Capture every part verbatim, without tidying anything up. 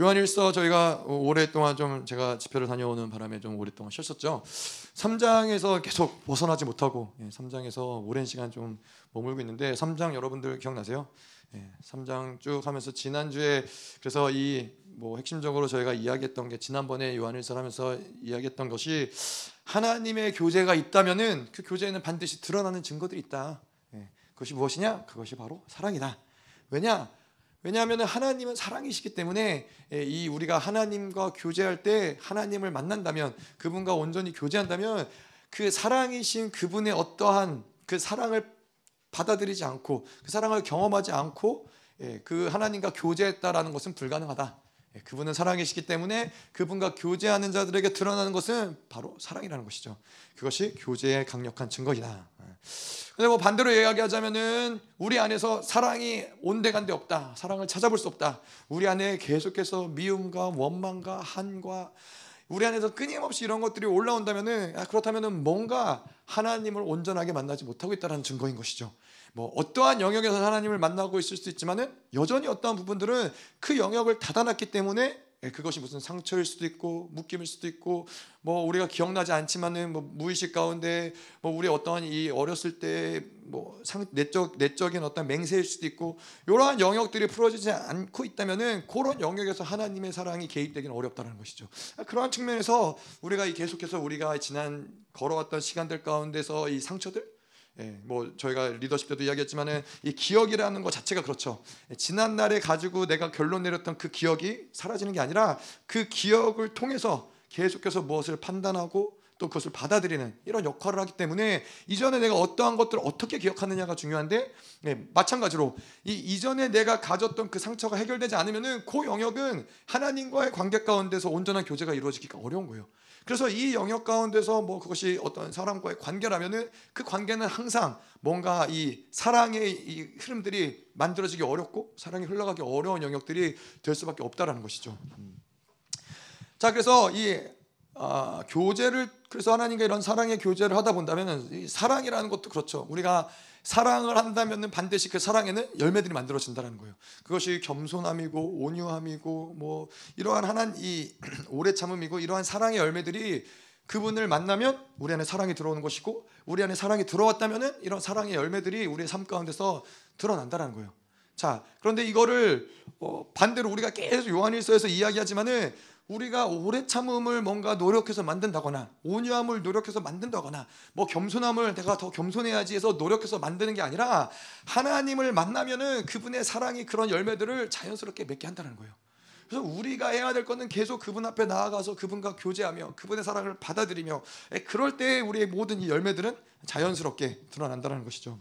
요한일서 저희가 오랫동안 좀 제가 집회를 다녀오는 바람에 좀 오랫동안 쉬었었죠. 삼 장에서 계속 벗어나지 못하고 삼 장에서 오랜 시간 좀 머물고 있는데 삼 장 여러분들 기억나세요? 삼 장 쭉 하면서 지난주에 그래서 이 뭐 핵심적으로 저희가 이야기했던 게 지난번에 요한일서를 하면서 이야기했던 것이 하나님의 교제가 있다면은 그 교제에는 반드시 드러나는 증거들이 있다. 그것이 무엇이냐? 그것이 바로 사랑이다. 왜냐? 왜냐하면 하나님은 사랑이시기 때문에 이 우리가 하나님과 교제할 때 하나님을 만난다면 그분과 온전히 교제한다면 그 사랑이신 그분의 어떠한 그 사랑을 받아들이지 않고 그 사랑을 경험하지 않고 그 하나님과 교제했다라는 것은 불가능하다. 그분은 사랑이시기 때문에 그분과 교제하는 자들에게 드러나는 것은 바로 사랑이라는 것이죠. 그것이 교제의 강력한 증거이다. 근데 뭐 반대로 이야기하자면은 우리 안에서 사랑이 온데간데 없다. 사랑을 찾아볼 수 없다. 우리 안에 계속해서 미움과 원망과 한과 우리 안에서 끊임없이 이런 것들이 올라온다면은 아 그렇다면은 뭔가 하나님을 온전하게 만나지 못하고 있다는 증거인 것이죠. 뭐 어떠한 영역에서 하나님을 만나고 있을 수도 있지만은 여전히 어떠한 부분들은 그 영역을 닫아놨기 때문에 그것이 무슨 상처일 수도 있고 묶임일 수도 있고 뭐 우리가 기억나지 않지만은 뭐 무의식 가운데 뭐 우리 어떠한 이 어렸을 때 뭐 내적 내적인 어떤 맹세일 수도 있고 이러한 영역들이 풀어지지 않고 있다면은 그런 영역에서 하나님의 사랑이 개입되기는 어렵다는 것이죠. 그러한 측면에서 우리가 계속해서 우리가 지난 걸어왔던 시간들 가운데서 이 상처들 예, 뭐 저희가 리더십 때도 이야기했지만은 이 기억이라는 것 자체가 그렇죠. 지난 날에 가지고 내가 결론 내렸던 그 기억이 사라지는 게 아니라 그 기억을 통해서 계속해서 무엇을 판단하고 또 그것을 받아들이는 이런 역할을 하기 때문에 이전에 내가 어떠한 것들을 어떻게 기억하느냐가 중요한데 네, 마찬가지로 이 이전에 내가 가졌던 그 상처가 해결되지 않으면은 그 영역은 하나님과의 관계 가운데서 온전한 교제가 이루어지기가 어려운 거예요. 그래서 이 영역 가운데서 뭐 그것이 어떤 사람과의 관계라면은 그 관계는 항상 뭔가 이 사랑의 이 흐름들이 만들어지기 어렵고 사랑이 흘러가기 어려운 영역들이 될 수밖에 없다라는 것이죠. 자, 그래서 이 아, 교제를 그래서 하나님과 이런 사랑의 교제를 하다 본다면은 이 사랑이라는 것도 그렇죠. 우리가 사랑을 한다면은 반드시 그 사랑에는 열매들이 만들어진다는 거예요. 그것이 겸손함이고 온유함이고 뭐 이러한 하나님 이 오래 참음이고 이러한 사랑의 열매들이 그분을 만나면 우리 안에 사랑이 들어오는 것이고 우리 안에 사랑이 들어왔다면은 이런 사랑의 열매들이 우리의 삶 가운데서 드러난다는 거예요. 자, 그런데 이거를 어, 반대로 우리가 계속 요한일서에서 이야기하지만은 우리가 오래 참음을 뭔가 노력해서 만든다거나 온유함을 노력해서 만든다거나 뭐 겸손함을 내가 더 겸손해야지 해서 노력해서 만드는 게 아니라 하나님을 만나면은 그분의 사랑이 그런 열매들을 자연스럽게 맺게 한다는 거예요. 그래서 우리가 해야 될 거는 계속 그분 앞에 나아가서 그분과 교제하며 그분의 사랑을 받아들이며 그럴 때 우리의 모든 이 열매들은 자연스럽게 드러난다는 것이죠.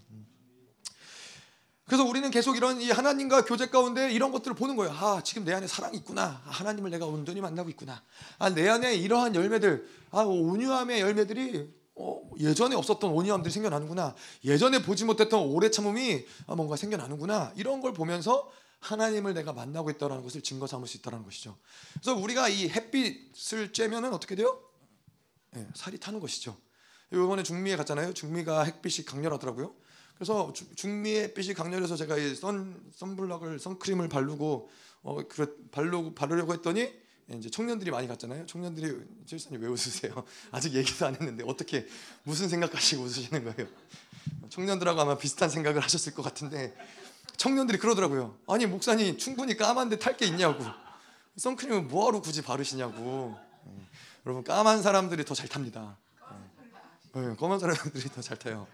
그래서 우리는 계속 이런 이 하나님과 교제 가운데 이런 것들을 보는 거예요. 아, 지금 내 안에 사랑이 있구나. 아, 하나님을 내가 온전히 만나고 있구나. 아, 내 안에 이러한 열매들, 아, 온유함의 열매들이 어, 예전에 없었던 온유함들이 생겨나는구나. 예전에 보지 못했던 오래 참음이 아, 뭔가 생겨나는구나. 이런 걸 보면서 하나님을 내가 만나고 있다는 것을 증거 삼을 수 있다는 것이죠. 그래서 우리가 이 햇빛을 쬐면 어떻게 돼요? 네, 살이 타는 것이죠. 이번에 중미에 갔잖아요. 중미가 햇빛이 강렬하더라고요. 그래서 중미의 빛이 강렬해서 제가 이 선 선블럭을 선크림을 바르고 어 그 바르고 바르려고 했더니 이제 청년들이 많이 갔잖아요. 청년들이 실수님 왜 웃으세요? 아직 얘기도 안 했는데 어떻게 무슨 생각하시고 웃으시는 거예요? 청년들하고 아마 비슷한 생각을 하셨을 것 같은데 청년들이 그러더라고요. 아니 목사님 충분히 까만데 탈 게 있냐고 선크림을 뭐하러 굳이 바르시냐고. 네. 여러분 까만 사람들이 더 잘 탑니다. 네, 검은 사람들이 더 잘 타요.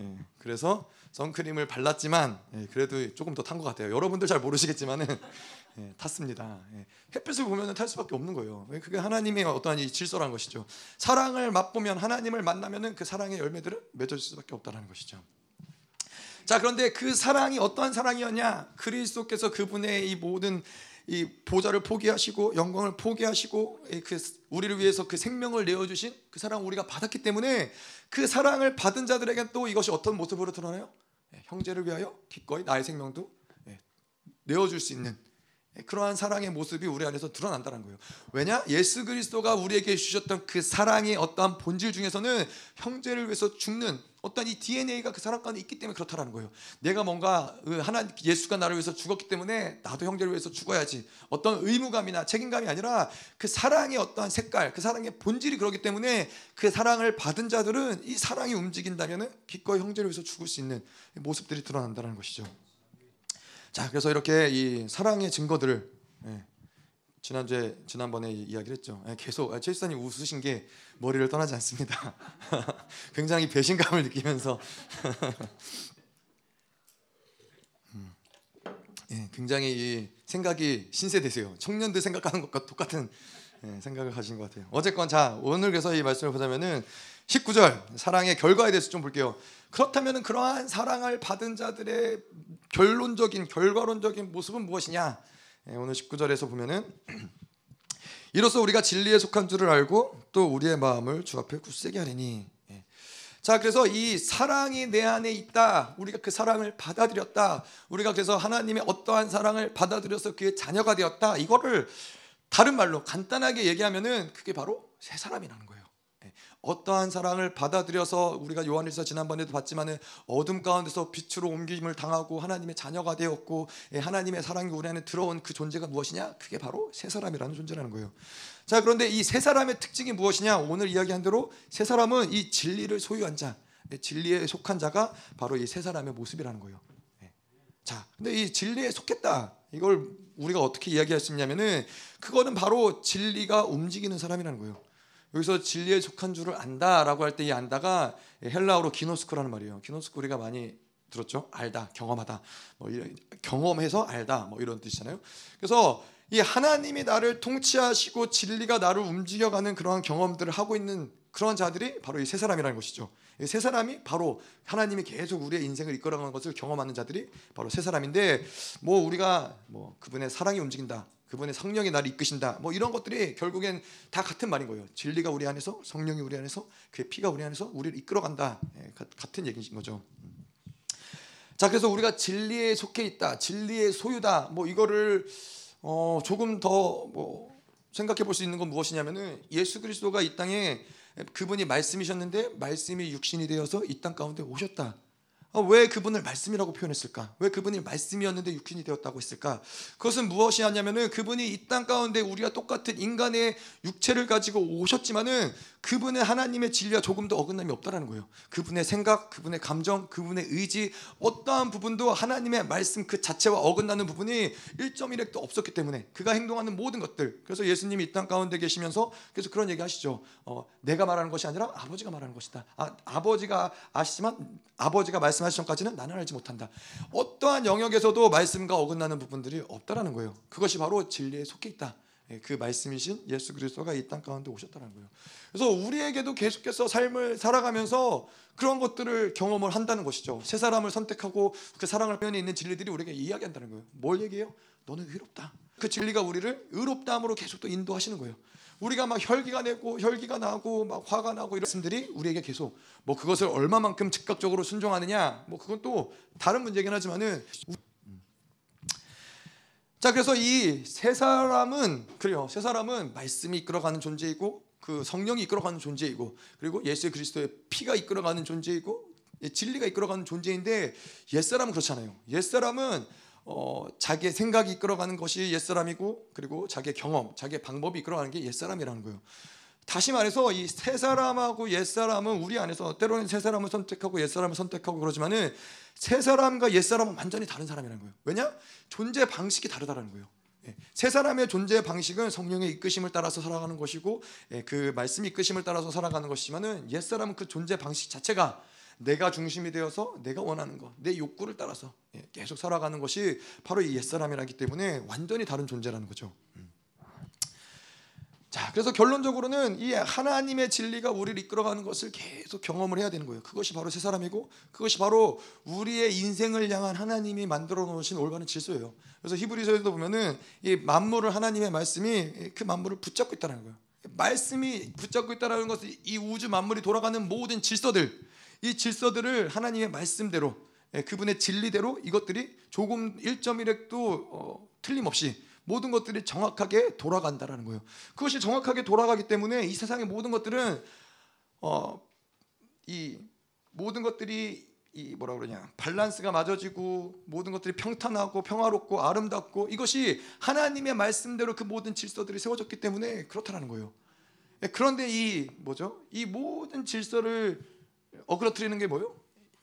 예, 그래서 선크림을 발랐지만 예, 그래도 조금 더 탄 것 같아요. 여러분들 잘 모르시겠지만은 예, 탔습니다. 예, 햇빛을 보면은 탈 수밖에 없는 거예요. 그게 하나님의 어떠한 이 질서라는 것이죠. 사랑을 맛보면 하나님을 만나면은 그 사랑의 열매들을 맺어줄 수밖에 없다라는 것이죠. 자, 그런데 그 사랑이 어떠한 사랑이었냐? 그리스도께서 그분의 이 모든 이 보좌를 포기하시고 영광을 포기하시고 그 우리를 위해서 그 생명을 내어주신 그 사랑을 우리가 받았기 때문에 그 사랑을 받은 자들에게는 또 이것이 어떤 모습으로 드러나요? 형제를 위하여 기꺼이 나의 생명도 내어줄 수 있는 그러한 사랑의 모습이 우리 안에서 드러난다는 거예요. 왜냐? 예수 그리스도가 우리에게 주셨던 그 사랑의 어떠한 본질 중에서는 형제를 위해서 죽는 어떤 이 디엔에이가 그 사람 가운데 있기 때문에 그렇다라는 거예요. 내가 뭔가 하나님 예수가 나를 위해서 죽었기 때문에 나도 형제를 위해서 죽어야지, 어떤 의무감이나 책임감이 아니라 그 사랑의 어떠한 색깔, 그 사랑의 본질이 그렇기 때문에 그 사랑을 받은 자들은 이 사랑이 움직인다면 기꺼이 형제를 위해서 죽을 수 있는 모습들이 드러난다는 것이죠. 자, 그래서 이렇게 이 사랑의 증거들을 예, 지난주에 지난번에 이야기를 했죠. 예, 계속 최수사님 웃으신 게 머리를 떠나지 않습니다. 굉장히 배신감을 느끼면서 음, 예, 굉장히 이 생각이 신세대세요. 청년들 생각하는 것과 똑같은 예, 생각을 가진 것 같아요. 어쨌건 자, 오늘 그래서 이 말씀을 보자면은 십구 절 사랑의 결과에 대해서 좀 볼게요. 그렇다면 그러한 사랑을 받은 자들의 결론적인 결과론적인 모습은 무엇이냐? 오늘 십구 절에서 보면은 이로써 우리가 진리에 속한 줄을 알고 또 우리의 마음을 주 앞에 굳세게 하리니. 자, 그래서 이 사랑이 내 안에 있다, 우리가 그 사랑을 받아들였다, 우리가 그래서 하나님의 어떠한 사랑을 받아들여서 그의 자녀가 되었다, 이거를 다른 말로 간단하게 얘기하면은 그게 바로 새 사람이라는 거예요. 어떠한 사랑을 받아들여서 우리가 요한일서 지난번에도 봤지만은 어둠 가운데서 빛으로 옮김을 당하고 하나님의 자녀가 되었고 하나님의 사랑이 우리 안에 들어온 그 존재가 무엇이냐? 그게 바로 새 사람이라는 존재라는 거예요. 자, 그런데 이 새 사람의 특징이 무엇이냐? 오늘 이야기한 대로 새 사람은 이 진리를 소유한 자, 진리에 속한 자가 바로 이 새 사람의 모습이라는 거예요. 자, 근데 이 진리에 속했다, 이걸 우리가 어떻게 이야기할 수 있냐면은 그거는 바로 진리가 움직이는 사람이라는 거예요. 여기서 진리에 속한 줄을 안다라고 할 때 이 안다가 헬라어로 기노스코라는 말이에요. 기노스코 우리가 많이 들었죠. 알다, 경험하다, 뭐 이런, 경험해서 알다, 뭐 이런 뜻이잖아요. 그래서 이 하나님이 나를 통치하시고 진리가 나를 움직여가는 그러한 경험들을 하고 있는 그런 자들이 바로 이 새 사람이라는 것이죠. 이 새 사람이 바로 하나님이 계속 우리의 인생을 이끌어가는 것을 경험하는 자들이 바로 새 사람인데, 뭐 우리가 뭐 그분의 사랑이 움직인다, 그분의 성령이 나를 이끄신다, 뭐 이런 것들이 결국엔 다 같은 말인 거예요. 진리가 우리 안에서, 성령이 우리 안에서, 그의 피가 우리 안에서 우리를 이끌어간다, 예, 가, 같은 얘기인 거죠. 자, 그래서 우리가 진리에 속해 있다, 진리의 소유다, 뭐 이거를 어, 조금 더 뭐 생각해 볼 수 있는 건 무엇이냐면은 예수 그리스도가 이 땅에 그분이 말씀이셨는데 말씀이 육신이 되어서 이 땅 가운데 오셨다. 아, 왜 그분을 말씀이라고 표현했을까? 왜 그분이 말씀이었는데 육신이 되었다고 했을까? 그것은 무엇이 아니냐면은 그분이 이 땅 가운데 우리와 똑같은 인간의 육체를 가지고 오셨지만은 그분의 하나님의 진리와 조금 더 어긋남이 없다라는 거예요. 그분의 생각, 그분의 감정, 그분의 의지 어떠한 부분도 하나님의 말씀 그 자체와 어긋나는 부분이 일 점 일 핵도 없었기 때문에 그가 행동하는 모든 것들, 그래서 예수님이 이 땅 가운데 계시면서 그래서 그런 얘기 하시죠. 어, 내가 말하는 것이 아니라 아버지가 말하는 것이다. 아, 아버지가 아시지만 아버지가 말씀 하시 전까지는 나는 알지 못한다. 어떠한 영역에서도 말씀과 어긋나는 부분들이 없다라는 거예요. 그것이 바로 진리에 속해 있다. 그 말씀이신 예수 그리스도가 이 땅 가운데 오셨다는 거예요. 그래서 우리에게도 계속해서 삶을 살아가면서 그런 것들을 경험을 한다는 것이죠. 새 사람을 선택하고 그 사랑을 표현해 있는 진리들이 우리에게 이야기한다는 거예요. 뭘 얘기해요? 너는 의롭다. 그 진리가 우리를 의롭다함으로 계속 또 인도하시는 거예요. 우리가 막 혈기가 내고 혈기가 나고 막 화가 나고 이런 말씀들이 우리에게 계속, 뭐 그것을 얼마만큼 즉각적으로 순종하느냐, 뭐 그건 또 다른 문제긴 하지만은, 자, 그래서 이 세 사람은 그래요. 세 사람은 말씀이 이끌어가는 존재이고 그 성령이 이끌어가는 존재이고 그리고 예수 그리스도의 피가 이끌어가는 존재이고 진리가 이끌어가는 존재인데, 옛사람은 그렇잖아요. 옛사람은 어, 자기의 생각이 이끌어가는 것이 옛사람이고 그리고 자기의 경험, 자기의 방법이 이끌어가는 게 옛사람이라는 거예요. 다시 말해서 이 새 사람하고 옛사람은 우리 안에서 때로는 새 사람을 선택하고 옛사람을 선택하고 그러지만은 새 사람과 옛사람은 완전히 다른 사람이라는 거예요. 왜냐? 존재 방식이 다르다는 거예요. 예. 새 사람의 존재 방식은 성령의 이끄심을 따라서 살아가는 것이고 예, 그 말씀의 이끄심을 따라서 살아가는 것이지만은 옛사람은 그 존재 방식 자체가 내가 중심이 되어서 내가 원하는 것, 내 욕구를 따라서 계속 살아가는 것이 바로 이 옛사람이라기 때문에 완전히 다른 존재라는 거죠. 자, 그래서 결론적으로는 이 하나님의 진리가 우리를 이끌어가는 것을 계속 경험을 해야 되는 거예요. 그것이 바로 새 사람이고 그것이 바로 우리의 인생을 향한 하나님이 만들어 놓으신 올바른 질서예요. 그래서 히브리서에도 보면은 이 만물을 하나님의 말씀이 그 만물을 붙잡고 있다는 거예요. 말씀이 붙잡고 있다는 것은 이 우주 만물이 돌아가는 모든 질서들, 이 질서들을 하나님의 말씀대로 그분의 진리대로 이것들이 조금 일 점 일 핵도 틀림없이 모든 것들이 정확하게 돌아간다라는 거예요. 그것이 정확하게 돌아가기 때문에 이 세상의 모든 것들은 어 이 모든 것들이 이 뭐라 그러냐 밸런스가 맞아지고 모든 것들이 평탄하고 평화롭고 아름답고 이것이 하나님의 말씀대로 그 모든 질서들이 세워졌기 때문에 그렇다라는 거예요. 그런데 이 뭐죠? 이 모든 질서를 어그러뜨리는 게 뭐예요?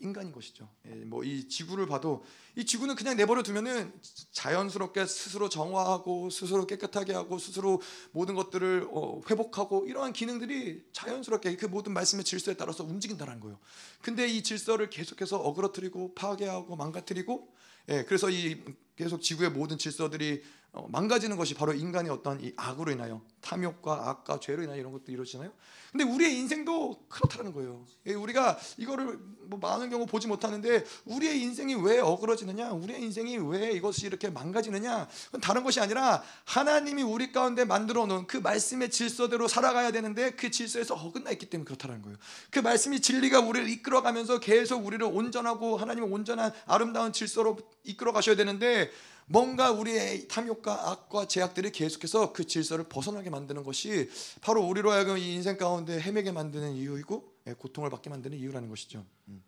인간인 것이죠. 예, 뭐 이 지구를 봐도 이 지구는 그냥 내버려 두면은 자연스럽게 스스로 정화하고 스스로 깨끗하게 하고 스스로 모든 것들을 어, 회복하고 이러한 기능들이 자연스럽게 그 모든 말씀의 질서에 따라서 움직인다는 거예요. 근데 이 질서를 계속해서 어그러뜨리고 파괴하고 망가뜨리고 예, 그래서 이 계속 지구의 모든 질서들이 어, 망가지는 것이 바로 인간의 어떤 이 악으로 인하여 탐욕과 악과 죄로 인하여 이런 것도 이루어지나요? 근데 우리의 인생도 그렇다는 거예요. 예, 우리가 이거를 뭐 많은 경우 보지 못하는데 우리의 인생이 왜 어그러지느냐? 우리의 인생이 왜 이것이 이렇게 망가지느냐? 그건 다른 것이 아니라 하나님이 우리 가운데 만들어 놓은 그 말씀의 질서대로 살아가야 되는데 그 질서에서 어긋나 있기 때문에 그렇다는 거예요. 그 말씀이 진리가 우리를 이끌어가면서 계속 우리를 온전하고 하나님의 온전한 아름다운 질서로 이끌어 가셔야 되는데 뭔가 우리의 탐욕과 악과 죄악들이 계속해서 그 질서를 벗어나게 만드는 것이 바로 우리로 하여금 이 인생 가운데 헤매게 만드는 이유이고 고통을 받게 만드는 이유라는 것이죠. 음.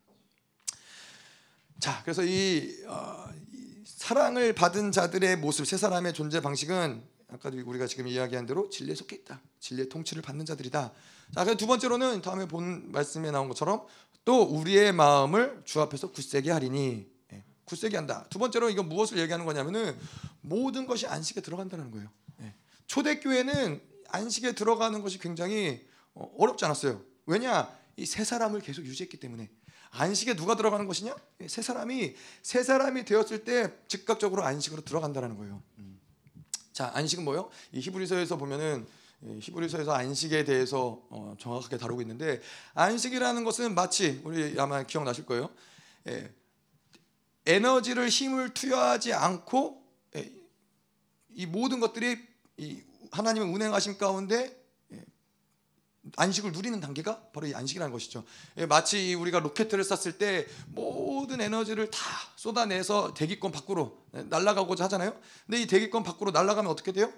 자, 그래서 이, 어, 이 사랑을 받은 자들의 모습, 세 사람의 존재 방식은 아까도 우리가 지금 이야기한 대로 진리에 속해 있다. 진리의 통치를 받는 자들이다. 자, 그래서 두 번째로는 다음에 본 말씀에 나온 것처럼 또 우리의 마음을 주 앞에서 굳세게 하리니 굳세게 한다. 두 번째로 이건 무엇을 얘기하는 거냐면은 모든 것이 안식에 들어간다는 거예요. 초대교회는 안식에 들어가는 것이 굉장히 어렵지 않았어요. 왜냐? 이 세 사람을 계속 유지했기 때문에. 안식에 누가 들어가는 것이냐? 세 사람이 세 사람이 되었을 때 즉각적으로 안식으로 들어간다는 거예요. 자, 안식은 뭐예요? 이 히브리서에서 보면은 히브리서에서 안식에 대해서 어, 정확하게 다루고 있는데 안식이라는 것은 마치 우리 아마 기억나실 거예요. 예. 에너지를 힘을 투여하지 않고 이 모든 것들이 하나님의 운행하심 가운데 안식을 누리는 단계가 바로 이 안식이라는 것이죠. 마치 우리가 로켓을 쐈을 때 모든 에너지를 다 쏟아내서 대기권 밖으로 날아가고자 하잖아요. 근데 이 대기권 밖으로 날아가면 어떻게 돼요?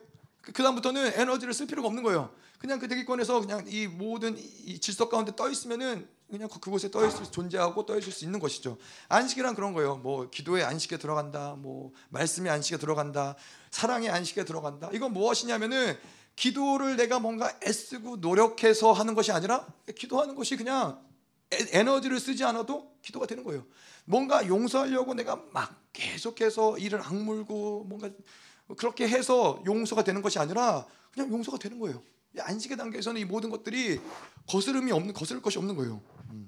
그 다음부터는 에너지를 쓸 필요가 없는 거예요. 그냥 그 대기권에서 그냥 이 모든 이 질서 가운데 떠 있으면은 그냥 그곳에 떠 있을 존재하고 떠 있을 수 있는 것이죠. 안식이란 그런 거예요. 뭐 기도의 안식에 들어간다, 뭐 말씀의 안식에 들어간다, 사랑의 안식에 들어간다. 이건 무엇이냐면은 기도를 내가 뭔가 애쓰고 노력해서 하는 것이 아니라 기도하는 것이 그냥 에너지를 쓰지 않아도 기도가 되는 거예요. 뭔가 용서하려고 내가 막 계속해서 이를 악물고 뭔가 그렇게 해서 용서가 되는 것이 아니라 그냥 용서가 되는 거예요. 안식의 단계에서는 이 모든 것들이 거스름이 없는 거스를 것이 없는 거예요. 음.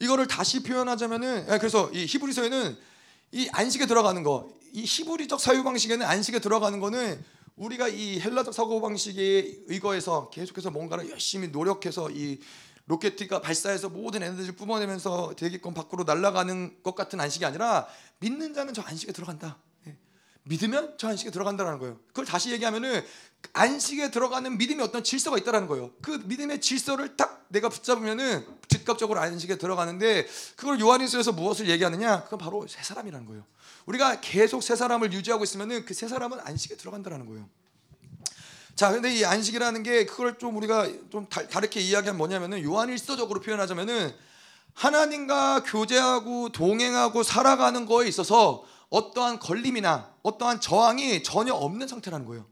이거를 다시 표현하자면은 그래서 이 히브리서에는 이 안식에 들어가는 거, 이 히브리적 사유 방식에는 안식에 들어가는 거는 우리가 이 헬라적 사고 방식에 의거해서 계속해서 뭔가를 열심히 노력해서 이 로켓이가 발사해서 모든 에너지를 뿜어내면서 대기권 밖으로 날아가는 것 같은 안식이 아니라 믿는 자는 저 안식에 들어간다. 믿으면 저 안식에 들어간다는 거예요. 그걸 다시 얘기하면은 안식에 들어가는 믿음의 어떤 질서가 있다는 거예요. 그 믿음의 질서를 딱 내가 붙잡으면은 즉각적으로 안식에 들어가는데 그걸 요한일서에서 무엇을 얘기하느냐? 그건 바로 세 사람이라는 거예요. 우리가 계속 세 사람을 유지하고 있으면은 그 세 사람은 안식에 들어간다는 거예요. 자, 그런데 이 안식이라는 게 그걸 좀 우리가 좀 다, 다르게 이야기하면 뭐냐면은 요한일서적으로 표현하자면은 하나님과 교제하고 동행하고 살아가는 거에 있어서 어떠한 걸림이나 어떠한 저항이 전혀 없는 상태라는 거예요.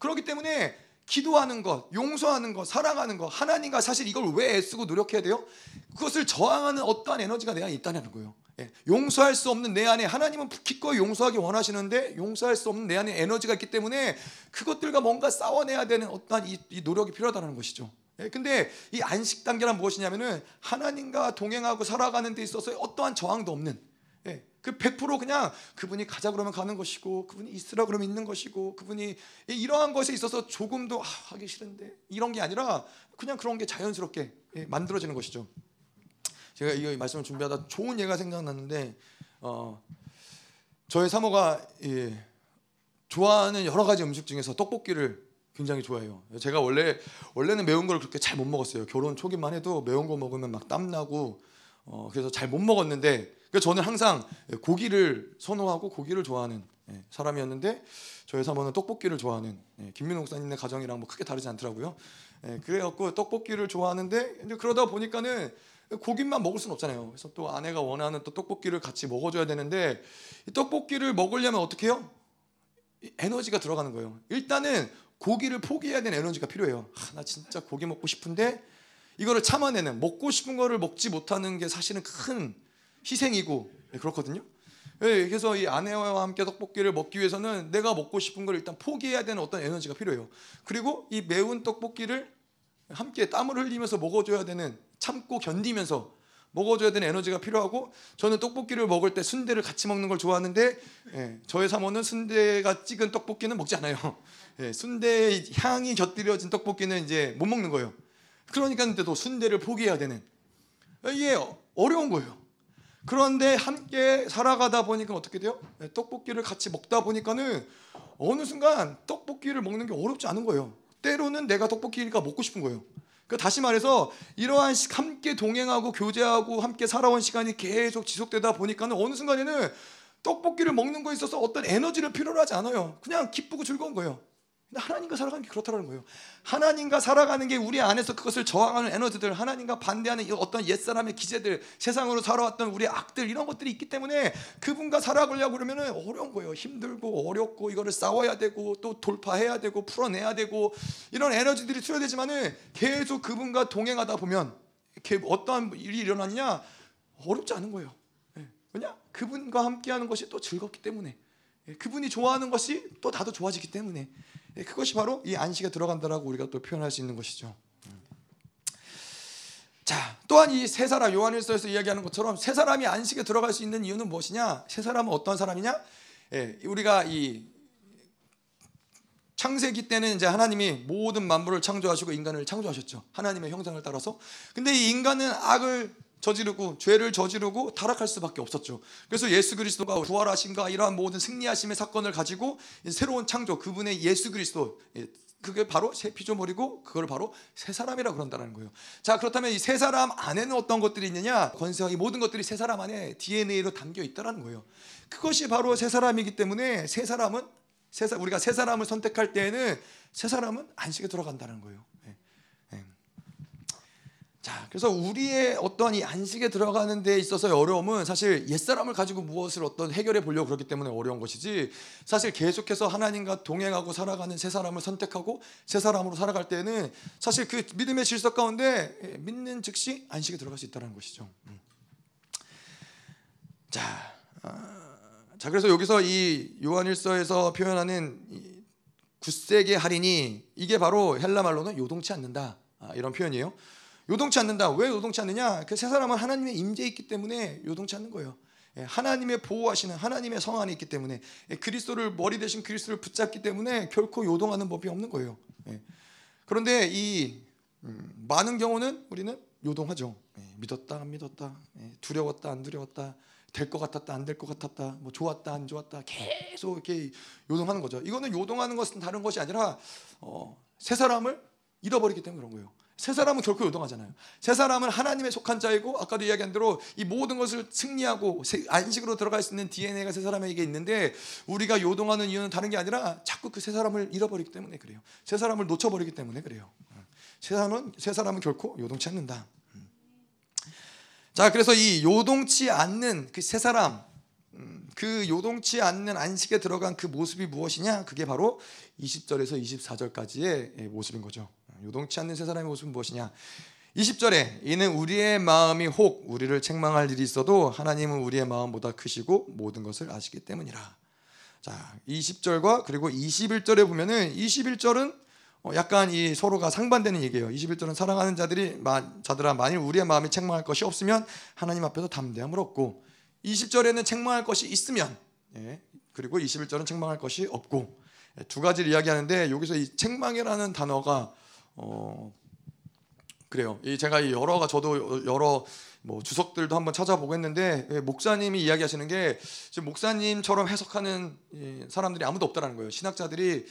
그렇기 때문에 기도하는 것, 용서하는 것, 사랑하는 것, 하나님과 사실 이걸 왜 애쓰고 노력해야 돼요? 그것을 저항하는 어떠한 에너지가 내 안에 있다는 거예요. 예, 용서할 수 없는 내 안에 하나님은 기꺼이 용서하기 원하시는데 용서할 수 없는 내 안에 에너지가 있기 때문에 그것들과 뭔가 싸워내야 되는 어떠한 이, 이 노력이 필요하다는 것이죠. 예, 근데 이 안식 단계란 무엇이냐면은 하나님과 동행하고 살아가는 데 있어서 어떠한 저항도 없는 예, 그 백 퍼센트 그냥 그분이 가자 그러면 가는 것이고 그분이 있으라 그러면 있는 것이고 그분이 이러한 것에 있어서 조금도 아, 하기 싫은데 이런 게 아니라 그냥 그런 게 자연스럽게 만들어지는 것이죠. 제가 이 말씀을 준비하다 좋은 예가 생각났는데 어, 저희 사모가 예, 좋아하는 여러 가지 음식 중에서 떡볶이를 굉장히 좋아해요. 제가 원래, 원래는 매운 걸 그렇게 잘 못 먹었어요. 결혼 초기만 해도 매운 거 먹으면 막 땀나고 어, 그래서 잘 못 먹었는데 저는 항상 고기를 선호하고 고기를 좋아하는 사람이었는데 저희 사모는 떡볶이를 좋아하는 김민호 목사님네 가정이랑 뭐 크게 다르지 않더라고요. 그래갖고 떡볶이를 좋아하는데 이제 그러다 보니까는 고기만 먹을 수는 없잖아요. 그래서 또 아내가 원하는 또 떡볶이를 같이 먹어줘야 되는데 이 떡볶이를 먹으려면 어떻게 해요? 에너지가 들어가는 거예요. 일단은 고기를 포기해야 되는 에너지가 필요해요. 아, 나 진짜 고기 먹고 싶은데 이거를 참아내는, 먹고 싶은 거를 먹지 못하는 게 사실은 큰 희생이고 그렇거든요. 그래서 이 아내와 함께 떡볶이를 먹기 위해서는 내가 먹고 싶은 걸 일단 포기해야 되는 어떤 에너지가 필요해요. 그리고 이 매운 떡볶이를 함께 땀을 흘리면서 먹어줘야 되는, 참고 견디면서 먹어줘야 되는 에너지가 필요하고, 저는 떡볶이를 먹을 때 순대를 같이 먹는 걸 좋아하는데 예, 저의 사모는 순대가 찍은 떡볶이는 먹지 않아요. 예, 순대의 향이 곁들여진 떡볶이는 이제 못 먹는 거예요. 그러니까 또 순대를 포기해야 되는, 이게 어려운 거예요. 그런데 함께 살아가다 보니까 어떻게 돼요? 예, 떡볶이를 같이 먹다 보니까는 어느 순간 떡볶이를 먹는 게 어렵지 않은 거예요. 때로는 내가 떡볶이가 먹고 싶은 거예요. 그 다시 말해서 이러한 함께 동행하고 교제하고 함께 살아온 시간이 계속 지속되다 보니까는 어느 순간에는 떡볶이를 먹는 거에 있어서 어떤 에너지를 필요로 하지 않아요. 그냥 기쁘고 즐거운 거예요. 근데 하나님과 살아가는 게 그렇다는 거예요. 하나님과 살아가는 게 우리 안에서 그것을 저항하는 에너지들, 하나님과 반대하는 어떤 옛사람의 기제들, 세상으로 살아왔던 우리의 악들, 이런 것들이 있기 때문에 그분과 살아가려고 그러면 어려운 거예요. 힘들고 어렵고 이거를 싸워야 되고 또 돌파해야 되고 풀어내야 되고 이런 에너지들이 투여되지만 계속 그분과 동행하다 보면 어떠한 일이 일어나느냐, 어렵지 않은 거예요. 왜냐? 그분과 함께하는 것이 또 즐겁기 때문에, 그분이 좋아하는 것이 또 나도 좋아지기 때문에, 그것이 바로 이 안식에 들어간다라고 우리가 또 표현할 수 있는 것이죠. 자, 또한 이 세 사람, 요한일서에서 이야기하는 것처럼 세 사람이 안식에 들어갈 수 있는 이유는 무엇이냐? 세 사람은 어떤 사람이냐? 예, 우리가 이 창세기 때는 이제 하나님이 모든 만물을 창조하시고 인간을 창조하셨죠. 하나님의 형상을 따라서. 근데 이 인간은 악을 저지르고 죄를 저지르고 타락할 수밖에 없었죠. 그래서 예수 그리스도가 부활하심과 이러한 모든 승리하심의 사건을 가지고 새로운 창조, 그분의 예수 그리스도, 그게 바로 새 피조물이고 그걸 바로 새 사람이라 그런다는 거예요. 자, 그렇다면 이 새 사람 안에는 어떤 것들이 있느냐? 권세와 이 모든 것들이 새 사람 안에 디엔에이로 담겨 있다는 거예요. 그것이 바로 새 사람이기 때문에 새 사람은 새, 우리가 새 사람을 선택할 때에는 새 사람은 안식에 들어간다는 거예요. 자, 그래서 우리의 어떠한 이 안식에 들어가는 데 있어서의 어려움은 사실 옛사람을 가지고 무엇을 어떤 해결해 보려고 그렇기 때문에 어려운 것이지, 사실 계속해서 하나님과 동행하고 살아가는 새 사람을 선택하고 새 사람으로 살아갈 때는 사실 그 믿음의 질서 가운데 믿는 즉시 안식에 들어갈 수 있다는 것이죠. 자, 자 그래서 여기서 이 요한일서에서 표현하는 이 굳세게 하리니, 이게 바로 헬라말로는 요동치 않는다, 아, 이런 표현이에요. 요동치 않는다. 왜 요동치 않느냐? 그 세 사람은 하나님의 임재에 있기 때문에 요동치 않는 거예요. 하나님의 보호하시는 하나님의 성 안에 있기 때문에, 그리스도를 머리 대신 그리스도를 붙잡기 때문에 결코 요동하는 법이 없는 거예요. 그런데 이 많은 경우는 우리는 요동하죠. 믿었다 안 믿었다, 두려웠다 안 두려웠다, 될 것 같았다 안 될 것 같았다, 뭐 좋았다 안 좋았다, 계속 이렇게 요동하는 거죠. 이거는 요동하는 것은 다른 것이 아니라 어, 세 사람을 잃어버리기 때문에 그런 거예요. 세 사람은 결코 요동하잖아요. 세 사람은 하나님의 속한 자이고, 아까도 이야기한 대로 이 모든 것을 승리하고 안식으로 들어갈 수 있는 디엔에이가 세 사람에게 있는데, 우리가 요동하는 이유는 다른 게 아니라 자꾸 그 세 사람을 잃어버리기 때문에 그래요. 세 사람을 놓쳐버리기 때문에 그래요. 세 사람은, 세 사람은 결코 요동치 않는다. 자, 그래서 이 요동치 않는 그 세 사람, 그 요동치 않는 안식에 들어간 그 모습이 무엇이냐? 그게 바로 이십 절에서 이십사 절까지의 모습인 거죠. 요동치 않는 세 사람의 모습은 무엇이냐? 이십 절에 이는 우리의 마음이 혹 우리를 책망할 일이 있어도 하나님은 우리의 마음보다 크시고 모든 것을 아시기 때문이라. 자, 이십 절과 그리고 이십일 절에 보면은 이십일 절은 약간 이 서로가 상반되는 얘기예요. 이십일 절은 사랑하는 자들이 자들아 만일 우리의 마음이 책망할 것이 없으면 하나님 앞에서 담대함을 얻고, 이십 절에는 책망할 것이 있으면, 예, 그리고 이십일 절은 책망할 것이 없고, 예, 두 가지를 이야기하는데, 여기서 이 책망이라는 단어가 어 그래요. 이 제가 이 여러가 저도 여러 뭐 주석들도 한번 찾아보고 했는데, 예, 목사님이 이야기하시는 게 지금 목사님처럼 해석하는 이 사람들이 아무도 없다라는 거예요. 신학자들이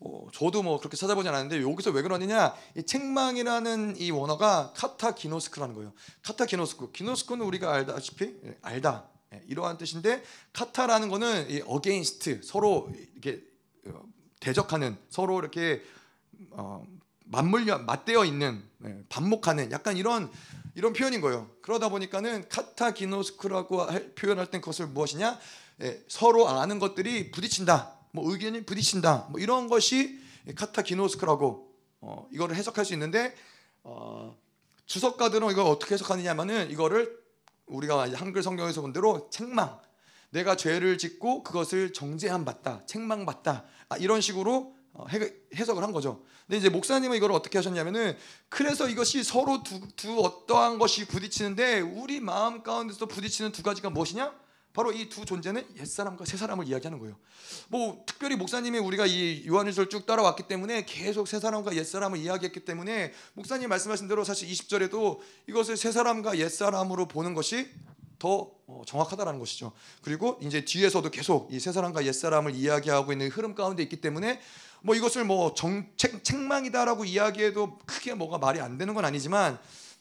어, 저도 뭐 그렇게 찾아보진 않았는데, 여기서 왜 그러느냐? 이 책망이라는 이 원어가 카타기노스크라는 거예요. 카타기노스크. 기노스크는 우리가 알다시피 알다. 이러한 뜻인데, 카타라는 거는 이 어게인스트, 서로 이렇게 대적하는, 서로 이렇게 어, 맞물려 맞대어 있는, 반목하는, 약간 이런 이런 표현인 거예요. 그러다 보니까는 카타기노스크라고 표현할 땐 그것을 무엇이냐, 예, 서로 아는 것들이 부딪힌다, 뭐 의견이 부딪힌다, 뭐 이런 것이 카타기노스크라고 어, 이거를 해석할 수 있는데, 어, 주석가들은 이걸 어떻게 해석하느냐면은 이거를 우리가 한글 성경에서 본 대로 책망, 내가 죄를 짓고 그것을 정죄함 받다, 책망 받다, 아, 이런 식으로 해석을 한 거죠. 근데 이제 목사님은 이걸 어떻게 하셨냐면은, 그래서 이것이 서로 두, 두 어떠한 것이 부딪히는데 우리 마음 가운데서 부딪히는 두 가지가 무엇이냐? 바로 이 두 존재는 옛사람과 새사람을 이야기하는 거예요. 뭐 특별히 목사님이, 우리가 이 요한일서를 쭉 따라왔기 때문에 계속 새사람과 옛사람을 이야기했기 때문에 목사님 말씀하신 대로 사실 이십 절에도 이것을 새사람과 옛사람으로 보는 것이 더 정확하다라는 것이죠. 그리고 이제 뒤에서도 계속 이 새사람과 옛사람을 이야기하고 있는 흐름 가운데 있기 때문에 뭐 이것을 뭐 정책, 책망이다라고 이야기해도 크게 뭐가 말이 안 되는 건 아니지만,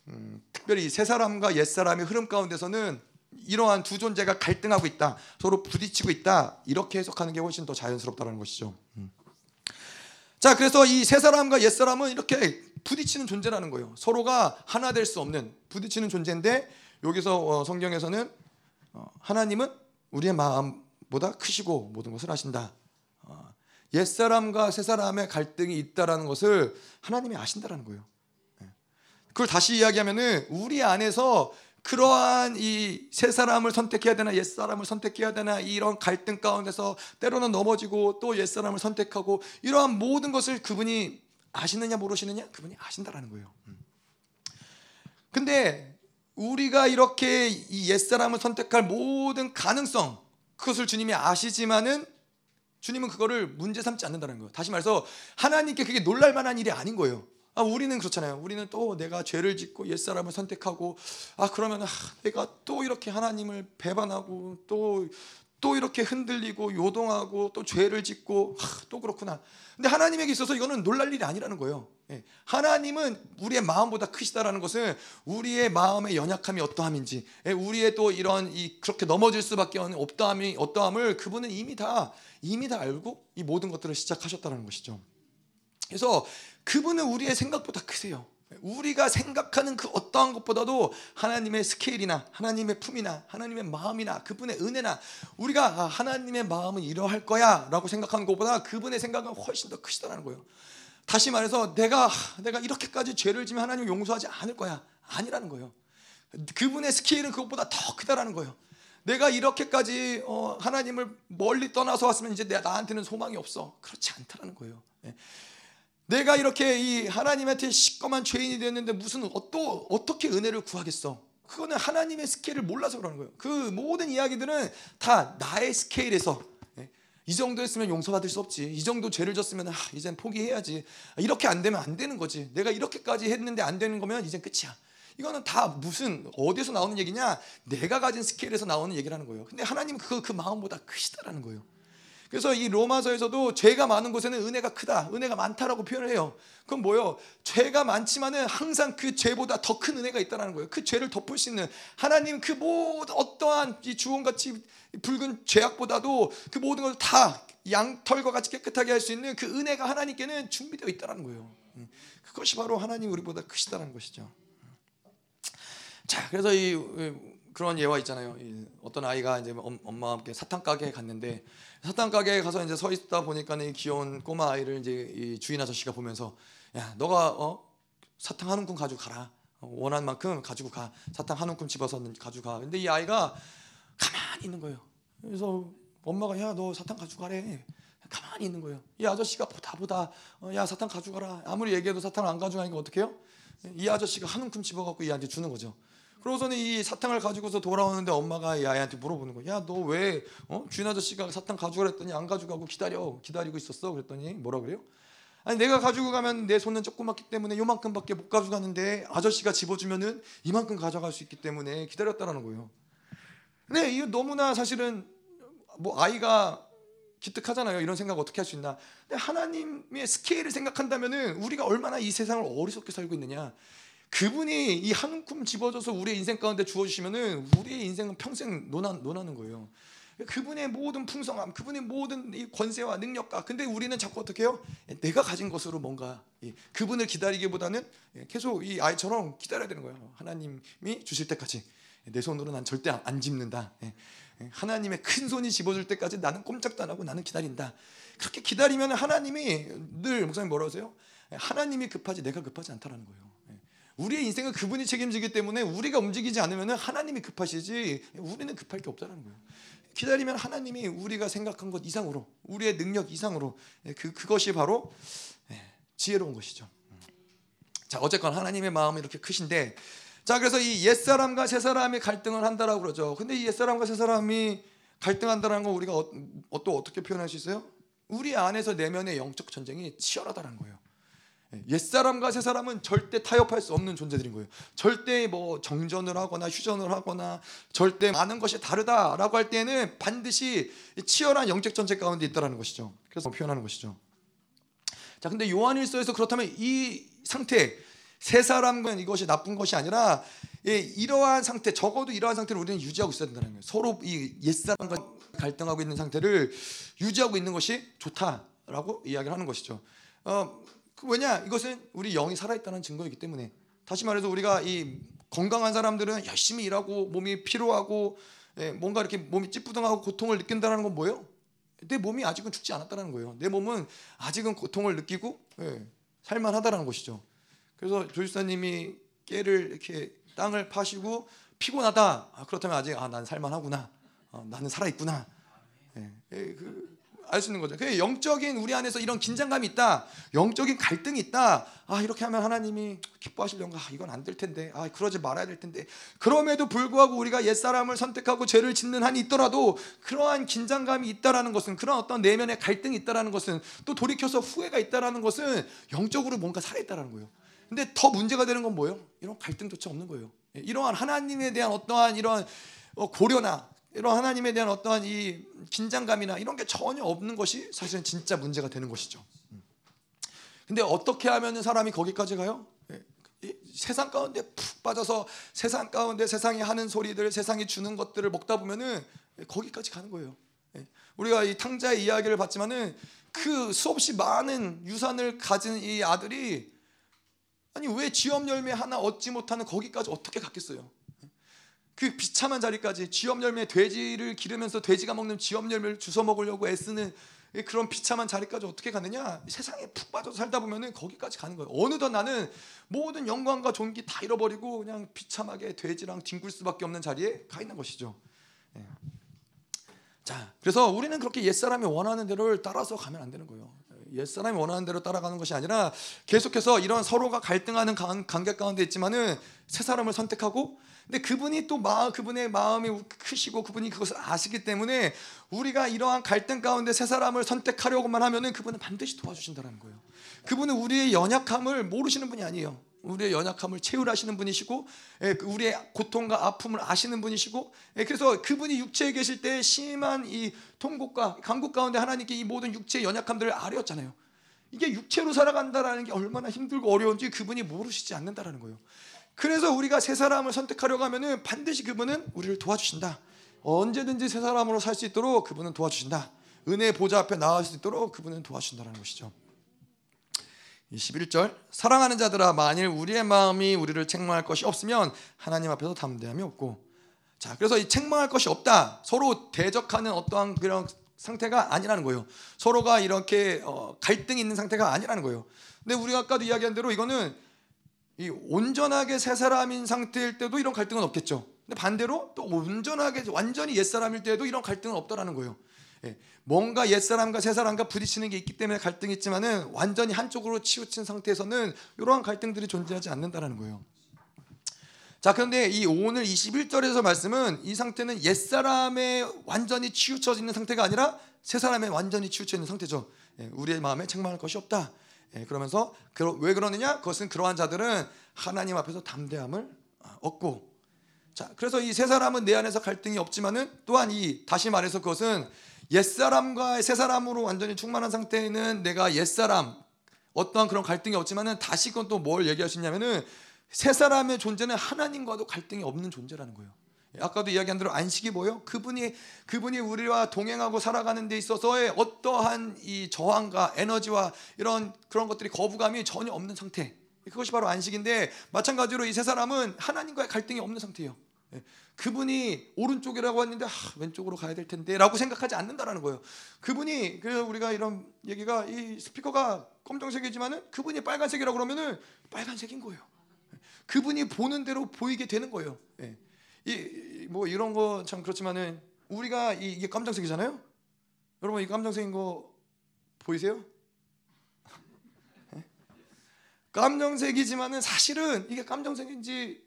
음, 특별히 새사람과 옛사람의 흐름 가운데서는 이러한 두 존재가 갈등하고 있다, 서로 부딪히고 있다, 이렇게 해석하는 게 훨씬 더 자연스럽다는 것이죠. 음. 자, 그래서 이 세 사람과 옛 사람은 이렇게 부딪히는 존재라는 거예요. 서로가 하나 될 수 없는 부딪히는 존재인데, 여기서 어, 성경에서는 어, 하나님은 우리의 마음보다 크시고 모든 것을 아신다, 어, 옛 사람과 세 사람의 갈등이 있다라는 것을 하나님이 아신다라는 거예요. 네. 그걸 다시 이야기하면은, 우리 안에서 그러한 이 새 사람을 선택해야 되나 옛 사람을 선택해야 되나, 이런 갈등 가운데서 때로는 넘어지고 또 옛 사람을 선택하고, 이러한 모든 것을 그분이 아시느냐 모르시느냐, 그분이 아신다라는 거예요. 근데 우리가 이렇게 이 옛 사람을 선택할 모든 가능성, 그것을 주님이 아시지만은 주님은 그거를 문제 삼지 않는다는 거예요. 다시 말해서 하나님께 그게 놀랄 만한 일이 아닌 거예요. 아, 우리는 그렇잖아요. 우리는 또 내가 죄를 짓고 옛사람을 선택하고, 아 그러면 아, 내가 또 이렇게 하나님을 배반하고 또, 또 이렇게 흔들리고 요동하고 또 죄를 짓고, 아, 또 그렇구나. 근데 하나님에게 있어서 이거는 놀랄 일이 아니라는 거예요. 예. 하나님은 우리의 마음보다 크시다라는 것은 우리의 마음의 연약함이 어떠함인지, 예, 우리의 또 이런 이 그렇게 넘어질 수밖에 없는 없다함이 어떠함을 그분은 이미 다 이미 다 알고 이 모든 것들을 시작하셨다는 것이죠. 그래서 그분은 우리의 생각보다 크세요. 우리가 생각하는 그 어떠한 것보다도 하나님의 스케일이나 하나님의 품이나 하나님의 마음이나 그분의 은혜나, 우리가 아, 하나님의 마음은 이러할 거야 라고 생각하는 것보다 그분의 생각은 훨씬 더 크시다라는 거예요. 다시 말해서 내가, 내가 이렇게까지 죄를 지면 하나님 용서하지 않을 거야, 아니라는 거예요. 그분의 스케일은 그것보다 더 크다라는 거예요. 내가 이렇게까지 어, 하나님을 멀리 떠나서 왔으면 이제 내, 나한테는 소망이 없어, 그렇지 않다라는 거예요. 네. 내가 이렇게 이 하나님한테 시꺼먼 죄인이 됐는데 무슨 또 어떻게 은혜를 구하겠어? 그거는 하나님의 스케일을 몰라서 그러는 거예요. 그 모든 이야기들은 다 나의 스케일에서, 이 정도 했으면 용서받을 수 없지, 이 정도 죄를 졌으면 아, 이젠 포기해야지, 이렇게 안 되면 안 되는 거지, 내가 이렇게까지 했는데 안 되는 거면 이젠 끝이야. 이거는 다 무슨 어디서 나오는 얘기냐, 내가 가진 스케일에서 나오는 얘기라는 거예요. 근데 하나님은 그거, 그 마음보다 크시다라는 거예요. 그래서 이 로마서에서도 죄가 많은 곳에는 은혜가 크다, 은혜가 많다라고 표현을 해요. 그건 뭐예요? 죄가 많지만은 항상 그 죄보다 더 큰 은혜가 있다는 거예요. 그 죄를 덮을 수 있는 하나님, 그 모든 어떠한 이 주홍같이 붉은 죄악보다도 그 모든 걸 다 양털과 같이 깨끗하게 할 수 있는 그 은혜가 하나님께는 준비되어 있다는 거예요. 그것이 바로 하나님 우리보다 크시다는 것이죠. 자, 그래서 이 그런 예화 있잖아요. 어떤 아이가 이제 엄마와 함께 사탕 가게에 갔는데, 사탕 가게에 가서 이제 서 있다 보니까는 이 귀여운 꼬마 아이를 이제 이 주인 아저씨가 보면서, 야, 너가 어 사탕 한 움큼 가지고 가라, 원한 만큼 가지고 가, 사탕 한 움큼 집어서 가지고 가. 근데 이 아이가 가만히 있는 거예요. 그래서 엄마가, 야, 너 사탕 가지고 가래. 가만히 있는 거예요. 이 아저씨가 보다 보다, 야, 사탕 가지고 가라, 아무리 얘기해도 사탕을 안 가지고 가니까 어떻게 해요? 이 아저씨가 한 움큼 집어갖고 이 아이한테 주는 거죠. 그러고서는 이 사탕을 가지고서 돌아오는데 엄마가 이 아이한테 물어보는 거야. 야, 너 왜 어? 주인 아저씨가 사탕 가져가라 했더니 안 가져가고 기다려, 기다리고 있었어? 그랬더니 뭐라 그래요? 아니, 내가 가지고 가면 내 손은 조그맣기 때문에 요만큼밖에 못 가져가는데 아저씨가 집어주면은 이만큼 가져갈 수 있기 때문에 기다렸다라는 거예요. 근데 이거 너무나 사실은 뭐 아이가 기특하잖아요. 이런 생각 어떻게 할 수 있나. 근데 하나님의 스케일을 생각한다면은 우리가 얼마나 이 세상을 어리석게 살고 있느냐. 그분이 이 한 움큼 집어줘서 우리의 인생 가운데 주어주시면은 우리의 인생은 평생 논하, 논하는 거예요. 그분의 모든 풍성함, 그분의 모든 이 권세와 능력과, 근데 우리는 자꾸 어떻게 해요? 내가 가진 것으로 뭔가 그분을 기다리기보다는 계속 이 아이처럼 기다려야 되는 거예요. 하나님이 주실 때까지 내 손으로 난 절대 안 짚는다. 하나님의 큰 손이 집어줄 때까지 나는 꼼짝도 안 하고 나는 기다린다. 그렇게 기다리면 하나님이 늘, 목사님 뭐라고 하세요? 하나님이 급하지 내가 급하지 않다라는 거예요. 우리의 인생은 그분이 책임지기 때문에 우리가 움직이지 않으면 하나님이 급하시지 우리는 급할 게 없다는 거예요. 기다리면 하나님이 우리가 생각한 것 이상으로, 우리의 능력 이상으로, 그, 그것이 바로 지혜로운 것이죠. 자, 어쨌건 하나님의 마음이 이렇게 크신데, 자, 그래서 이 옛사람과 새사람이 갈등을 한다라고 그러죠. 근데 이 옛사람과 새사람이 갈등한다는 건 우리가 어, 어, 또 어떻게 표현할 수 있어요? 우리 안에서 내면의 영적 전쟁이 치열하다는 거예요. 옛사람과 새사람은 절대 타협할 수 없는 존재들인 거예요. 절대 뭐 정전을 하거나 휴전을 하거나 절대 많은 것이 다르다라고 할 때는 반드시 치열한 영적 전쟁 가운데 있다는 것이죠. 그래서 표현하는 것이죠. 자, 근데 요한일서에서 그렇다면 이 상태, 새사람과 이것이 나쁜 것이 아니라, 예, 이러한 상태, 적어도 이러한 상태를 우리는 유지하고 있어야 된다는 거예요. 서로 이 옛사람과 갈등하고 있는 상태를 유지하고 있는 것이 좋다라고 이야기를 하는 것이죠. 어, 왜냐? 이것은 우리 영이 살아있다는 증거이기 때문에. 다시 말해서 우리가 이 건강한 사람들은 열심히 일하고 몸이 피로하고 뭔가 이렇게 몸이 찌뿌둥하고 고통을 느낀다는 건 뭐예요? 내 몸이 아직은 죽지 않았다는 거예요. 내 몸은 아직은 고통을 느끼고 살만하다는 것이죠. 그래서 조집사님이 깨를 이렇게 땅을 파시고 피곤하다. 아, 그렇다면 아직 아, 난 살만하구나. 아, 나는 살아있구나. 예, 그, 알 수 있는 거죠. 그 영적인 우리 안에서 이런 긴장감이 있다, 영적인 갈등이 있다. 아, 이렇게 하면 하나님이 기뻐하시려는가? 아, 이건 안 될 텐데. 아, 그러지 말아야 될 텐데. 그럼에도 불구하고 우리가 옛사람을 선택하고 죄를 짓는 한이 있더라도 그러한 긴장감이 있다라는 것은, 그런 어떤 내면의 갈등이 있다라는 것은, 또 돌이켜서 후회가 있다라는 것은 영적으로 뭔가 살아있다라는 거예요. 근데 더 문제가 되는 건 뭐예요? 이런 갈등조차 없는 거예요. 이러한 하나님에 대한 어떠한 이런 고려나 이런 하나님에 대한 어떠한 이 긴장감이나 이런 게 전혀 없는 것이 사실은 진짜 문제가 되는 것이죠. 근데 어떻게 하면 사람이 거기까지 가요? 세상 가운데 푹 빠져서 세상 가운데 세상이 하는 소리들, 세상이 주는 것들을 먹다 보면은 거기까지 가는 거예요. 우리가 이 탕자의 이야기를 봤지만은 그 수없이 많은 유산을 가진 이 아들이, 아니 왜 지업 열매 하나 얻지 못하는 거기까지 어떻게 갔겠어요? 그 비참한 자리까지, 지업 열매, 돼지를 기르면서 돼지가 먹는 지업 열매를 주워 먹으려고 애쓰는 그런 비참한 자리까지 어떻게 가느냐? 세상에 푹 빠져서 살다 보면은 거기까지 가는 거예요. 어느덧 나는 모든 영광과 존귀 다 잃어버리고 그냥 비참하게 돼지랑 뒹굴 수밖에 없는 자리에 가 있는 것이죠. 네. 자, 그래서 우리는 그렇게 옛사람이 원하는 대로를 따라서 가면 안 되는 거예요. 옛사람이 원하는 대로 따라가는 것이 아니라 계속해서 이런 서로가 갈등하는 관계 가운데 있지만은 새사람을 선택하고, 근데 그분이 또 마, 그분의 마음이 크시고 그분이 그것을 아시기 때문에 우리가 이러한 갈등 가운데 새사람을 선택하려고만 하면은 그분은 반드시 도와주신다는 거예요. 그분은 우리의 연약함을 모르시는 분이 아니에요. 우리의 연약함을 체휼하시는 분이시고, 우리의 고통과 아픔을 아시는 분이시고, 그래서 그분이 육체에 계실 때 심한 이 통곡과 간곡 가운데 하나님께 이 모든 육체의 연약함들을 아뢰었잖아요. 이게 육체로 살아간다라는 게 얼마나 힘들고 어려운지 그분이 모르시지 않는다라는 거예요. 그래서 우리가 새 사람을 선택하려고 하면은 반드시 그분은 우리를 도와주신다. 언제든지 새 사람으로 살 수 있도록 그분은 도와주신다. 은혜의 보좌 앞에 나아갈 수 있도록 그분은 도와주신다라는 것이죠. 이십일 절, 사랑하는 자들아 만일 우리의 마음이 우리를 책망할 것이 없으면 하나님 앞에서 담대함이 없고. 자, 그래서 이 책망할 것이 없다, 서로 대적하는 어떠한 그런 상태가 아니라는 거예요. 서로가 이렇게 어, 갈등이 있는 상태가 아니라는 거예요. 근데 우리가 아까도 이야기한 대로 이거는 이 온전하게 새 사람인 상태일 때도 이런 갈등은 없겠죠. 근데 반대로 또 온전하게 완전히 옛 사람일 때도 이런 갈등은 없다라는 거예요. 예, 뭔가 옛사람과 새사람과 부딪히는 게 있기 때문에 갈등이 있지만은 완전히 한쪽으로 치우친 상태에서는 이러한 갈등들이 존재하지 않는다라는 거예요. 자, 그런데 이 오늘 이십일 절에서 말씀은 이 상태는 옛사람에 완전히 치우쳐 있는 상태가 아니라 새사람에 완전히 치우쳐 있는 상태죠. 예, 우리의 마음에 책망할 것이 없다. 예, 그러면서 그러, 왜 그러느냐? 그것은 그러한 자들은 하나님 앞에서 담대함을 얻고. 자, 그래서 이 새사람은 내 안에서 갈등이 없지만은 또한 이 다시 말해서 그것은 옛사람과 새사람으로 완전히 충만한 상태에는 내가 옛사람 어떠한 그런 갈등이 없지만은 다시 그건 또 뭘 얘기할 수 있냐면은 세 사람의 존재는 하나님과도 갈등이 없는 존재라는 거예요. 아까도 이야기한 대로 안식이 뭐예요? 그분이 그분이 우리와 동행하고 살아가는 데 있어서의 어떠한 이 저항과 에너지와 이런 그런 것들이 거부감이 전혀 없는 상태. 그것이 바로 안식인데, 마찬가지로 이 세 사람은 하나님과의 갈등이 없는 상태예요. 그분이 오른쪽이라고 했는데 아, 왼쪽으로 가야 될 텐데 라고 생각하지 않는다라는 거예요. 그분이, 그래서 우리가 이런 얘기가, 이 스피커가 검정색이지만은 그분이 빨간색이라고 그러면은 빨간색인 거예요. 그분이 보는 대로 보이게 되는 거예요. 이 뭐 이런 거 참 그렇지만은 우리가 이, 이게 검정색이잖아요. 여러분 이 검정색인 거 보이세요? 검정색이지만은 사실은 이게 검정색인지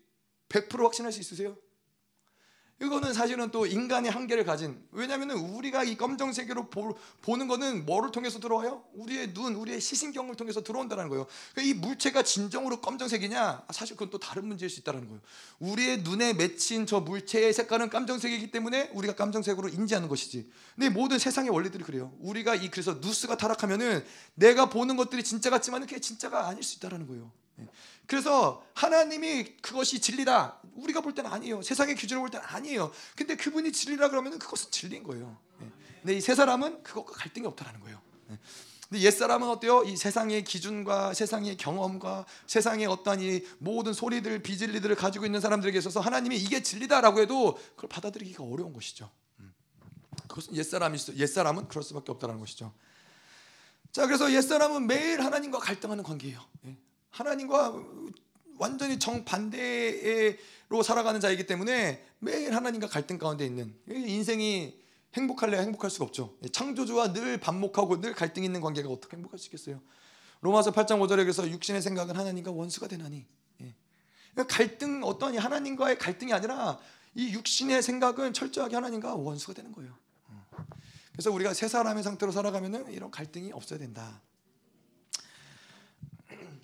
백 퍼센트 확신할 수 있으세요? 이거는 사실은 또 인간의 한계를 가진, 왜냐하면은 우리가 이 검정색으로 보, 보는 거는 뭐를 통해서 들어와요? 우리의 눈, 우리의 시신경을 통해서 들어온다는 거예요. 이 물체가 진정으로 검정색이냐? 사실 그건 또 다른 문제일 수 있다는 거예요. 우리의 눈에 맺힌 저 물체의 색깔은 검정색이기 때문에 우리가 검정색으로 인지하는 것이지. 근데 모든 세상의 원리들이 그래요. 우리가 이 그래서 누스가 타락하면은 내가 보는 것들이 진짜 같지만 그게 진짜가 아닐 수 있다는 거예요. 그래서 하나님이 그것이 진리다, 우리가 볼 때는 아니에요. 세상의 규칙을 볼 때는 아니에요. 근데 그분이 진리라 그러면 그것은 진리인 거예요. 근데 이 세 사람은 그것과 갈등이 없다라는 거예요. 근데 옛 사람은 어때요? 이 세상의 기준과 세상의 경험과 세상의 어떤 이 모든 소리들, 비진리들을 가지고 있는 사람들에게 있어서 하나님이 이게 진리다라고 해도 그걸 받아들이기가 어려운 것이죠. 그것은 옛 사람이 옛 사람은 그럴 수밖에 없다는 것이죠. 자, 그래서 옛 사람은 매일 하나님과 갈등하는 관계예요. 하나님과 완전히 정반대로 살아가는 자이기 때문에 매일 하나님과 갈등 가운데 있는, 인생이 행복할래야 행복할 수가 없죠. 창조주와 늘 반목하고 늘 갈등 있는 관계가 어떻게 행복할 수 있겠어요. 로마서 팔 장 오 절에 그래서 육신의 생각은 하나님과 원수가 되나니, 갈등, 어떤 하나님과의 갈등이 아니라 이 육신의 생각은 철저하게 하나님과 원수가 되는 거예요. 그래서 우리가 세 사람의 상태로 살아가면 이런 갈등이 없어야 된다.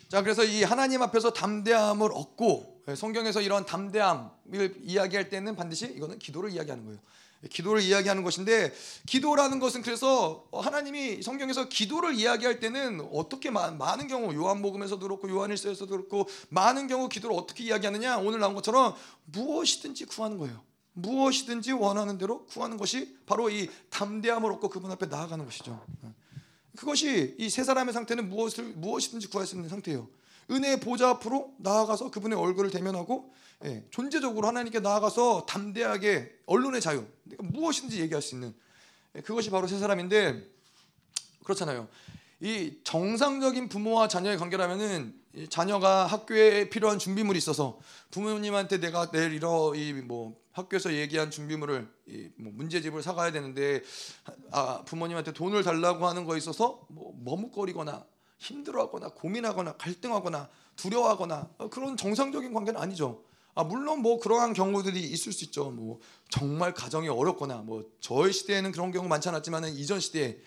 자, 그래서 이 하나님 앞에서 담대함을 얻고, 성경에서 이런 담대함을 이야기할 때는 반드시 이거는 기도를 이야기하는 거예요. 기도를 이야기하는 것인데, 기도라는 것은 그래서 하나님이 성경에서 기도를 이야기할 때는 어떻게 많은 경우 요한복음에서도 그렇고 요한일서에서도 그렇고 많은 경우 기도를 어떻게 이야기하느냐, 오늘 나온 것처럼 무엇이든지 구하는 거예요. 무엇이든지 원하는 대로 구하는 것이 바로 이 담대함을 얻고 그분 앞에 나아가는 것이죠. 그것이 이 세 사람의 상태는 무엇을, 무엇이든지 구할 수 있는 상태예요. 은혜의 보좌 앞으로 나아가서 그분의 얼굴을 대면하고, 예, 존재적으로 하나님께 나아가서 담대하게 언론의 자유, 그러니까 무엇이든지 얘기할 수 있는, 예, 그것이 바로 세 사람인데, 그렇잖아요. 이 정상적인 부모와 자녀의 관계라면은 이 자녀가 학교에 필요한 준비물이 있어서 부모님한테 내가 내일 이러 이 뭐 학교에서 얘기한 준비물을 이 뭐 문제집을 사가야 되는데, 아, 부모님한테 돈을 달라고 하는 거에 있어서 뭐 머뭇거리거나 힘들어하거나 고민하거나 갈등하거나 두려워하거나 그런 정상적인 관계는 아니죠. 아, 물론 뭐 그러한 경우들이 있을 수 있죠. 뭐 정말 가정이 어렵거나, 뭐 저희 시대에는 그런 경우 많지 않았지만은 이전 시대에,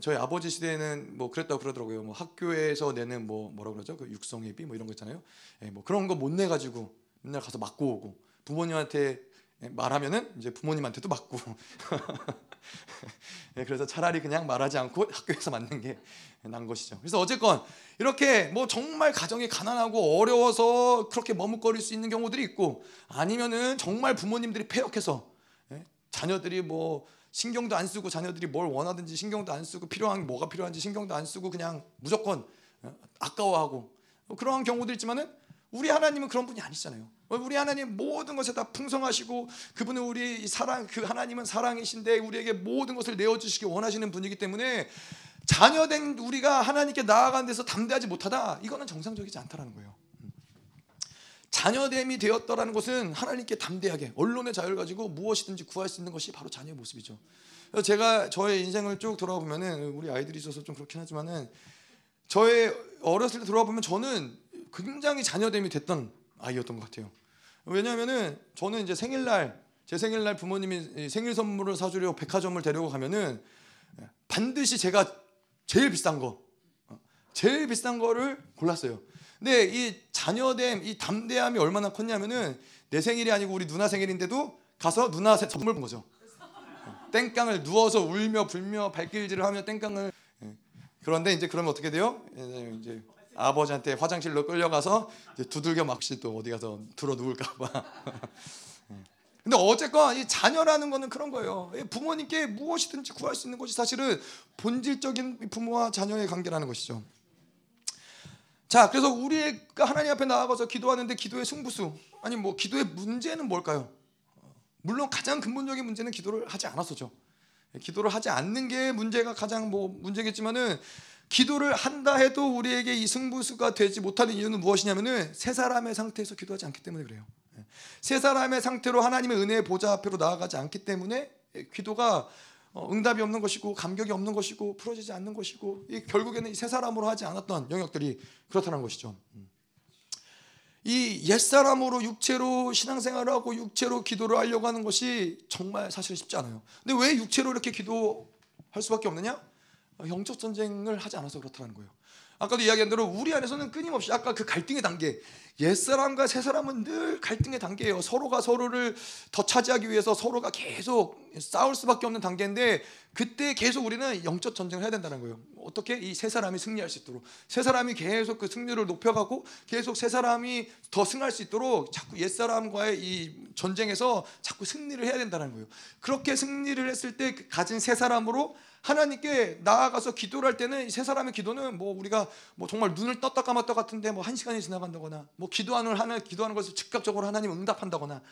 저희 아버지 시대에는 뭐 그랬다고 그러더라고요. 뭐 학교에서 내는 뭐 뭐라 그러죠? 그 육성예비 뭐 이런 거 있잖아요. 예, 뭐 그런 거 못 내 가지고 맨날 가서 맞고 오고, 부모님한테 말하면은 이제 부모님한테도 맞고. 예, 그래서 차라리 그냥 말하지 않고 학교에서 맞는 게 난 것이죠. 그래서 어쨌건 이렇게 뭐 정말 가정이 가난하고 어려워서 그렇게 머뭇거릴 수 있는 경우들이 있고, 아니면은 정말 부모님들이 폐역해서, 예, 자녀들이 뭐 신경도 안 쓰고, 자녀들이 뭘 원하든지 신경도 안 쓰고, 필요한 뭐가 필요한지 신경도 안 쓰고 그냥 무조건 아까워하고 그러한 경우도 있지만은, 우리 하나님은 그런 분이 아니잖아요. 우리 하나님 모든 것에 다 풍성하시고, 그분은 우리 사랑, 그 하나님은 사랑이신데 우리에게 모든 것을 내어주시기 원하시는 분이기 때문에 자녀된 우리가 하나님께 나아가는 데서 담대하지 못하다, 이거는 정상적이지 않다라는 거예요. 자녀됨이 되었다라는 것은 하나님께 담대하게 언론의 자유를 가지고 무엇이든지 구할 수 있는 것이 바로 자녀의 모습이죠. 제가 저의 인생을 쭉 돌아보면은, 우리 아이들이 있어서 좀 그렇긴 하지만은, 저의 어렸을 때 돌아보면 저는 굉장히 자녀됨이 됐던 아이였던 것 같아요. 왜냐하면은 저는 이제 생일날, 제 생일날 부모님이 생일 선물을 사주려고 백화점을 데리고 가면은 반드시 제가 제일 비싼 거, 제일 비싼 거를 골랐어요. 근데 이 자녀됨, 이 담대함이 얼마나 컸냐면은, 내 생일이 아니고 우리 누나 생일인데도 가서 누나 선물 본 거죠. 땡깡을 누워서 울며 불며 발길질을 하며 땡깡을. 그런데 이제 그러면 어떻게 돼요? 이제 아버지한테 화장실로 끌려가서 이제 두들겨 막시 또 어디 가서 들어 누울까봐. 근데 어쨌건 이 자녀라는 거는 그런 거예요. 부모님께 무엇이든지 구할 수 있는 것이 사실은 본질적인 부모와 자녀의 관계라는 것이죠. 자, 그래서 우리가 하나님 앞에 나아가서 기도하는데 기도의 승부수, 아니 뭐 기도의 문제는 뭘까요? 물론 가장 근본적인 문제는 기도를 하지 않았었죠. 기도를 하지 않는 게 문제가 가장 뭐 문제겠지만은, 기도를 한다 해도 우리에게 이 승부수가 되지 못하는 이유는 무엇이냐면은 세 사람의 상태에서 기도하지 않기 때문에 그래요. 세 사람의 상태로 하나님의 은혜의 보좌 앞으로 나아가지 않기 때문에 기도가 응답이 없는 것이고 감격이 없는 것이고 풀어지지 않는 것이고, 결국에는 이 세 사람으로 하지 않았던 영역들이 그렇다는 것이죠. 이 옛사람으로 육체로 신앙생활을 하고 육체로 기도를 하려고 하는 것이 정말 사실 쉽지 않아요. 근데 왜 육체로 이렇게 기도할 수밖에 없느냐? 영적 전쟁을 하지 않아서 그렇다는 거예요. 아까도 이야기한 대로 우리 안에서는 끊임없이 아까 그 갈등의 단계, 옛사람과 새사람은 늘 갈등의 단계예요. 서로가 서로를 더 차지하기 위해서 서로가 계속 싸울 수밖에 없는 단계인데, 그때 계속 우리는 영적 전쟁을 해야 된다는 거예요. 어떻게 이 새사람이 승리할 수 있도록, 새사람이 계속 그 승률을 높여가고 계속 새사람이 더 승할 수 있도록 자꾸 옛사람과의 이 전쟁에서 자꾸 승리를 해야 된다는 거예요. 그렇게 승리를 했을 때 가진 새사람으로 하나님께 나아가서 기도를 할 때는, 세 사람의 기도는 뭐 우리가 뭐 정말 눈을 떴다 감았다 같은데 뭐 한 시간이 지나간다거나, 뭐 기도하는 하나 기도하는 것을 즉각적으로 하나님 응답한다거나,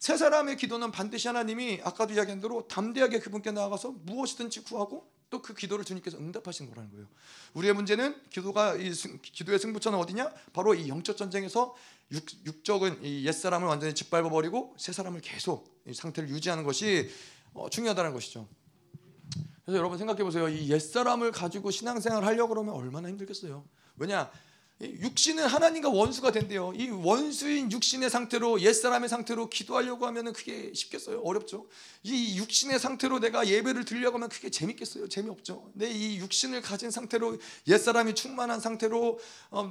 세 사람의 기도는 반드시 하나님이 아까도 이야기한 대로 담대하게 그분께 나아가서 무엇이든지 구하고 또 그 기도를 주님께서 응답하시는 거라는 거예요. 우리의 문제는 기도가 이 승, 기도의 승부처는 어디냐? 바로 이 영적 전쟁에서 육, 육적은 이 옛 사람을 완전히 짓밟아 버리고 세 사람을 계속 이 상태를 유지하는 것이 어, 중요하다는 것이죠. 그래서 여러분 생각해보세요. 이 옛사람을 가지고 신앙생활을 하려고 그러면 얼마나 힘들겠어요. 왜냐? 육신은 하나님과 원수가 된대요. 이 원수인 육신의 상태로, 옛사람의 상태로 기도하려고 하면 그게 쉽겠어요? 어렵죠. 이 육신의 상태로 내가 예배를 드리려고 하면 그게 재밌겠어요? 재미없죠. 근데 이 육신을 가진 상태로, 옛사람이 충만한 상태로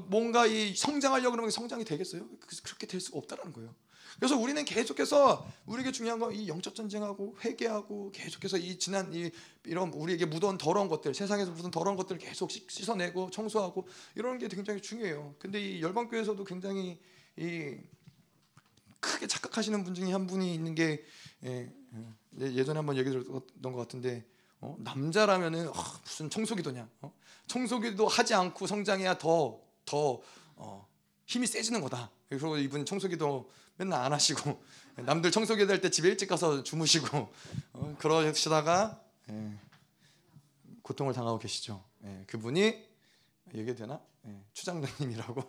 뭔가 이 성장하려고 하면 성장이 되겠어요? 그렇게 될 수가 없다는 거예요. 그래서 우리는 계속해서 우리에게 중요한 건 이 영적 전쟁하고 회개하고 계속해서 이 지난 이 이런 우리에게 묻은 더러운 것들, 세상에서 묻은 더러운 것들을 계속 씻어내고 청소하고 이런 게 굉장히 중요해요. 근데 이 열방교회에서도 굉장히 이 크게 착각하시는 분 중에 한 분이 있는 게, 예, 예전에 한번 얘기 들었던 것 같은데, 어? 남자라면은 어, 무슨 청소기도냐? 어? 청소기도 하지 않고 성장해야 더 더 어, 힘이 세지는 거다. 그리고 이분 청소기도 맨날 안 하시고 남들 청소기 될 때 집에 일찍 가서 주무시고 어, 그러시다가 예, 고통을 당하고 계시죠. 예, 그분이 얘기되나? 예, 추장로님이라고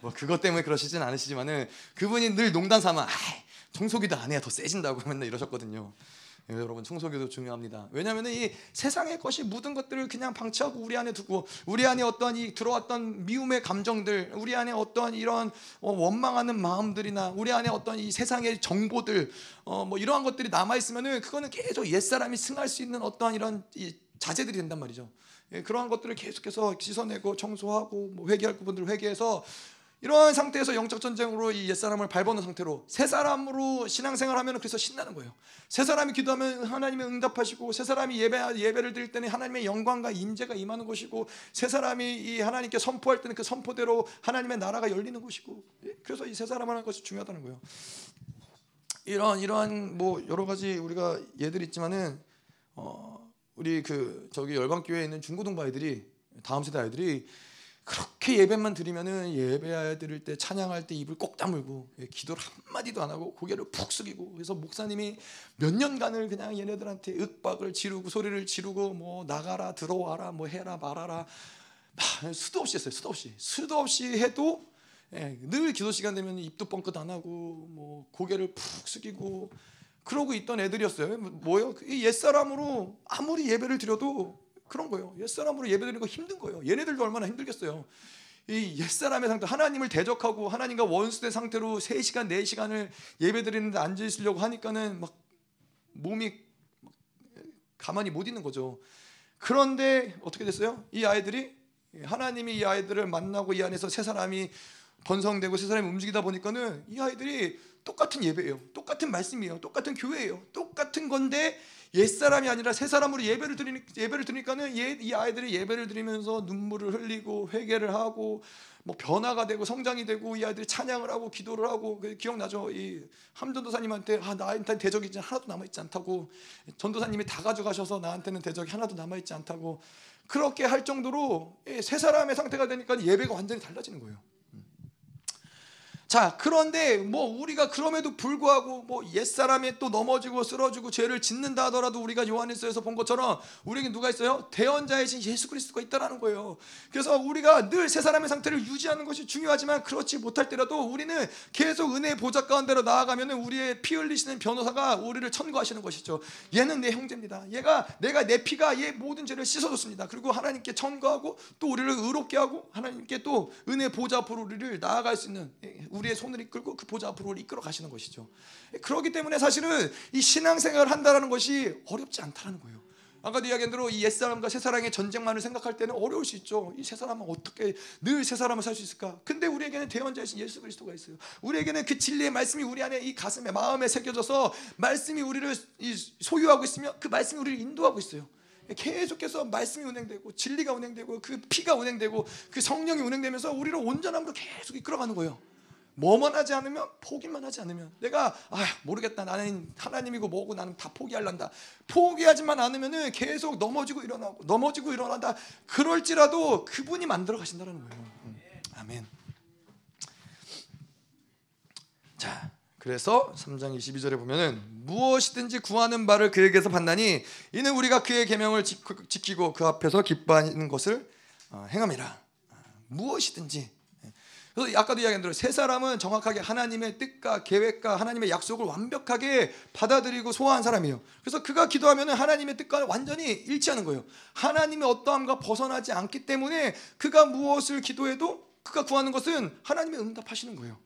뭐 그것 때문에 그러시진 않으시지만은 그분이 늘 농담삼아 청소기도 안 해야 더 세진다고 맨날 이러셨거든요. 예, 여러분 청소기도 중요합니다. 왜냐하면은 이 세상의 것이 묻은 것들을 그냥 방치하고 우리 안에 두고, 우리 안에 어떤 이 들어왔던 미움의 감정들, 우리 안에 어떤 이런 어, 원망하는 마음들이나 우리 안에 어떤 이 세상의 정보들, 어, 뭐 이러한 것들이 남아 있으면은 그거는 계속 옛 사람이 승할 수 있는 어떠한 이런 이 자제들이 된단 말이죠. 예, 그러한 것들을 계속해서 씻어내고 청소하고 뭐 회개할 부분들을 회개해서. 이런 상태에서 영적 전쟁으로 이 옛사람을 밟아놓은 상태로 새 사람으로 신앙생활하면 그래서 신나는 거예요. 새 사람이 기도하면 하나님의 응답하시고, 새 사람이 예배 예배를 드릴 때는 하나님의 영광과 임재가 임하는 것이고, 새 사람이 이 하나님께 선포할 때는 그 선포대로 하나님의 나라가 열리는 것이고, 그래서 이 새 사람하는 것이 중요하다는 거예요. 이런 이러한 뭐 여러 가지 우리가 예들이 있지만은 어, 우리 그 저기 열방교회에 있는 중고등부 아이들이, 다음 세대 아이들이 그렇게 예배만 드리면은 예배 드릴 때 찬양할 때 입을 꼭 다물고 예, 기도를 한마디도 안 하고 고개를 푹 숙이고, 그래서 목사님이 몇 년간을 그냥 얘네들한테 윽박을 지르고 소리를 지르고 뭐 나가라 들어와라 뭐 해라 말아라 막 수도 없이 했어요. 수도 없이 수도 없이 해도 예, 늘 기도 시간 되면 입도 뻥끗 안 하고 뭐 고개를 푹 숙이고 그러고 있던 애들이었어요. 뭐요? 이 옛사람으로 아무리 예배를 드려도 그런 거예요. 옛사람으로 예배드리는 거 힘든 거예요. 얘네들도 얼마나 힘들겠어요. 이 옛사람의 상태, 하나님을 대적하고 하나님과 원수된 상태로 세 시간, 네 시간을 예배드리는데 앉아 있으려고 하니까는 막 몸이 가만히 못 있는 거죠. 그런데 어떻게 됐어요? 이 아이들이, 하나님이 이 아이들을 만나고 이 안에서 세 사람이 번성되고 세 사람이 움직이다 보니까는 이 아이들이 똑같은 예배예요. 똑같은 말씀이에요. 똑같은 교회예요. 똑같은 건데 옛사람이 아니라 새사람으로 예배를 드리니, 예배를 드리니까는 예, 이 아이들이 예배를 드리면서 눈물을 흘리고 회개를 하고 뭐 변화가 되고 성장이 되고 이 아이들이 찬양을 하고 기도를 하고. 기억나죠? 이 함 전도사님한테 아 나한테 대적이 이제 하나도 남아있지 않다고, 전도사님이 다 가져가셔서 나한테는 대적이 하나도 남아있지 않다고 그렇게 할 정도로 세 사람의 상태가 되니까 예배가 완전히 달라지는 거예요. 자, 그런데 뭐 우리가 그럼에도 불구하고 뭐 옛사람이 또 넘어지고 쓰러지고 죄를 짓는다 하더라도 우리가 요한일서에서 본 것처럼 우리에게 누가 있어요? 대언자이신 예수 그리스도가 있다라는 거예요. 그래서 우리가 늘 새사람의 상태를 유지하는 것이 중요하지만 그렇지 못할 때라도 우리는 계속 은혜의 보좌 가운데로 나아가면 우리의 피 흘리시는 변호사가 우리를 천거하시는 것이죠. 얘는 내 형제입니다. 얘가 내가 내 피가 얘 모든 죄를 씻어줬습니다. 그리고 하나님께 천거하고 또 우리를 의롭게 하고 하나님께 또 은혜의 보좌 앞으로 우리를 나아갈 수 있는 우리 우리의 손을 이끌고 그 보좌 앞으로 이끌어 가시는 것이죠. 그렇기 때문에 사실은 이 신앙생활을 한다는 것이 어렵지 않다는 거예요. 아까도 이야기한 대로 이 옛사람과 새사람의 전쟁만을 생각할 때는 어려울 수 있죠. 이 새사람은 어떻게 늘 새사람을 살 수 있을까? 근데 우리에게는 대언자이신 예수 그리스도가 있어요. 우리에게는 그 진리의 말씀이 우리 안에 이 가슴에 마음에 새겨져서 말씀이 우리를 소유하고 있으며 그 말씀이 우리를 인도하고 있어요. 계속해서 말씀이 운행되고 진리가 운행되고 그 피가 운행되고 그 성령이 운행되면서 우리를 온전함으로 계속 이끌어가는 거예요. 뭐만 하지 않으면, 포기만 하지 않으면, 내가 아 모르겠다, 나는 하나님이고 뭐고 나는 다 포기할란다, 포기하지만 않으면 계속 넘어지고 일어나고 넘어지고 일어난다. 그럴지라도 그분이 만들어 가신다는 거예요. 음. 아멘. 자, 그래서 삼 장 이십이 절에 보면은 무엇이든지 구하는 바를 그에게서 받나니 이는 우리가 그의 계명을 지키고 그 앞에서 기뻐하는 것을 행함이라. 무엇이든지. 그래서 아까도 이야기한 대로 세 사람은 정확하게 하나님의 뜻과 계획과 하나님의 약속을 완벽하게 받아들이고 소화한 사람이에요. 그래서 그가 기도하면 하나님의 뜻과 완전히 일치하는 거예요. 하나님의 어떠함과 벗어나지 않기 때문에 그가 무엇을 기도해도 그가 구하는 것은 하나님의 응답하시는 거예요.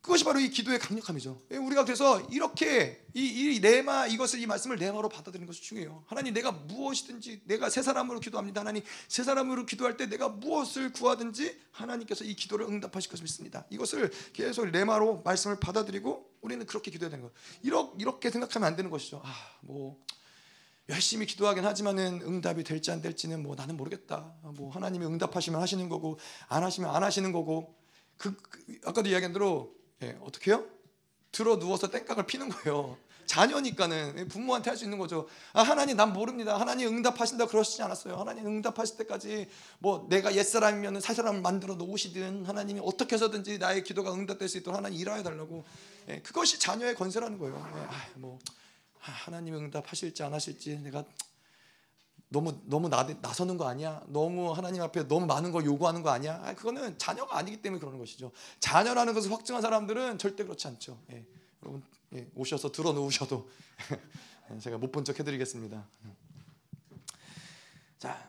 그것이 바로 이 기도의 강력함이죠. 우리가 그래서 이렇게 이, 이 레마, 이것을 이 말씀을 레마로 받아들이는 것이 중요해요. 하나님, 내가 무엇이든지 내가 새 사람으로 기도합니다. 하나님, 새 사람으로 기도할 때 내가 무엇을 구하든지 하나님께서 이 기도를 응답하실 것을 믿습니다. 이것을 계속 레마로 말씀을 받아들이고 우리는 그렇게 기도해야 되는 거예요. 이렇게, 이렇게 생각하면 안 되는 것이죠. 아, 뭐 열심히 기도하긴 하지만은 응답이 될지 안 될지는 뭐 나는 모르겠다. 뭐 하나님이 응답하시면 하시는 거고 안 하시면 안 하시는 거고. 그, 그 아까도 이야기한 대로 예, 어떻게 해요? 들어 누워서 땡깡을 피는 거예요. 자녀니까는 부모한테 할 수 있는 거죠. 아, 하나님 난 모릅니다. 하나님 응답하신다 그러시지 않았어요. 하나님 응답하실 때까지 뭐 내가 옛사람이면 새사람을 만들어 놓으시든 하나님이 어떻게 해서든지 나의 기도가 응답될 수 있도록 하나님 일하여 달라고. 예, 그것이 자녀의 권세라는 거예요. 예, 아, 뭐 아, 하나님 응답하실지 안 하실지 내가 너무 너무 나, 나서는 거 아니야? 너무 하나님 앞에 너무 많은 걸 요구하는 거 아니야? 아, 그거는 자녀가 아니기 때문에 그러는 것이죠. 자녀라는 것을 확증한 사람들은 절대 그렇지 않죠. 예, 여러분 예, 오셔서 들어놓으셔도 제가 못 본 척 해드리겠습니다. 자,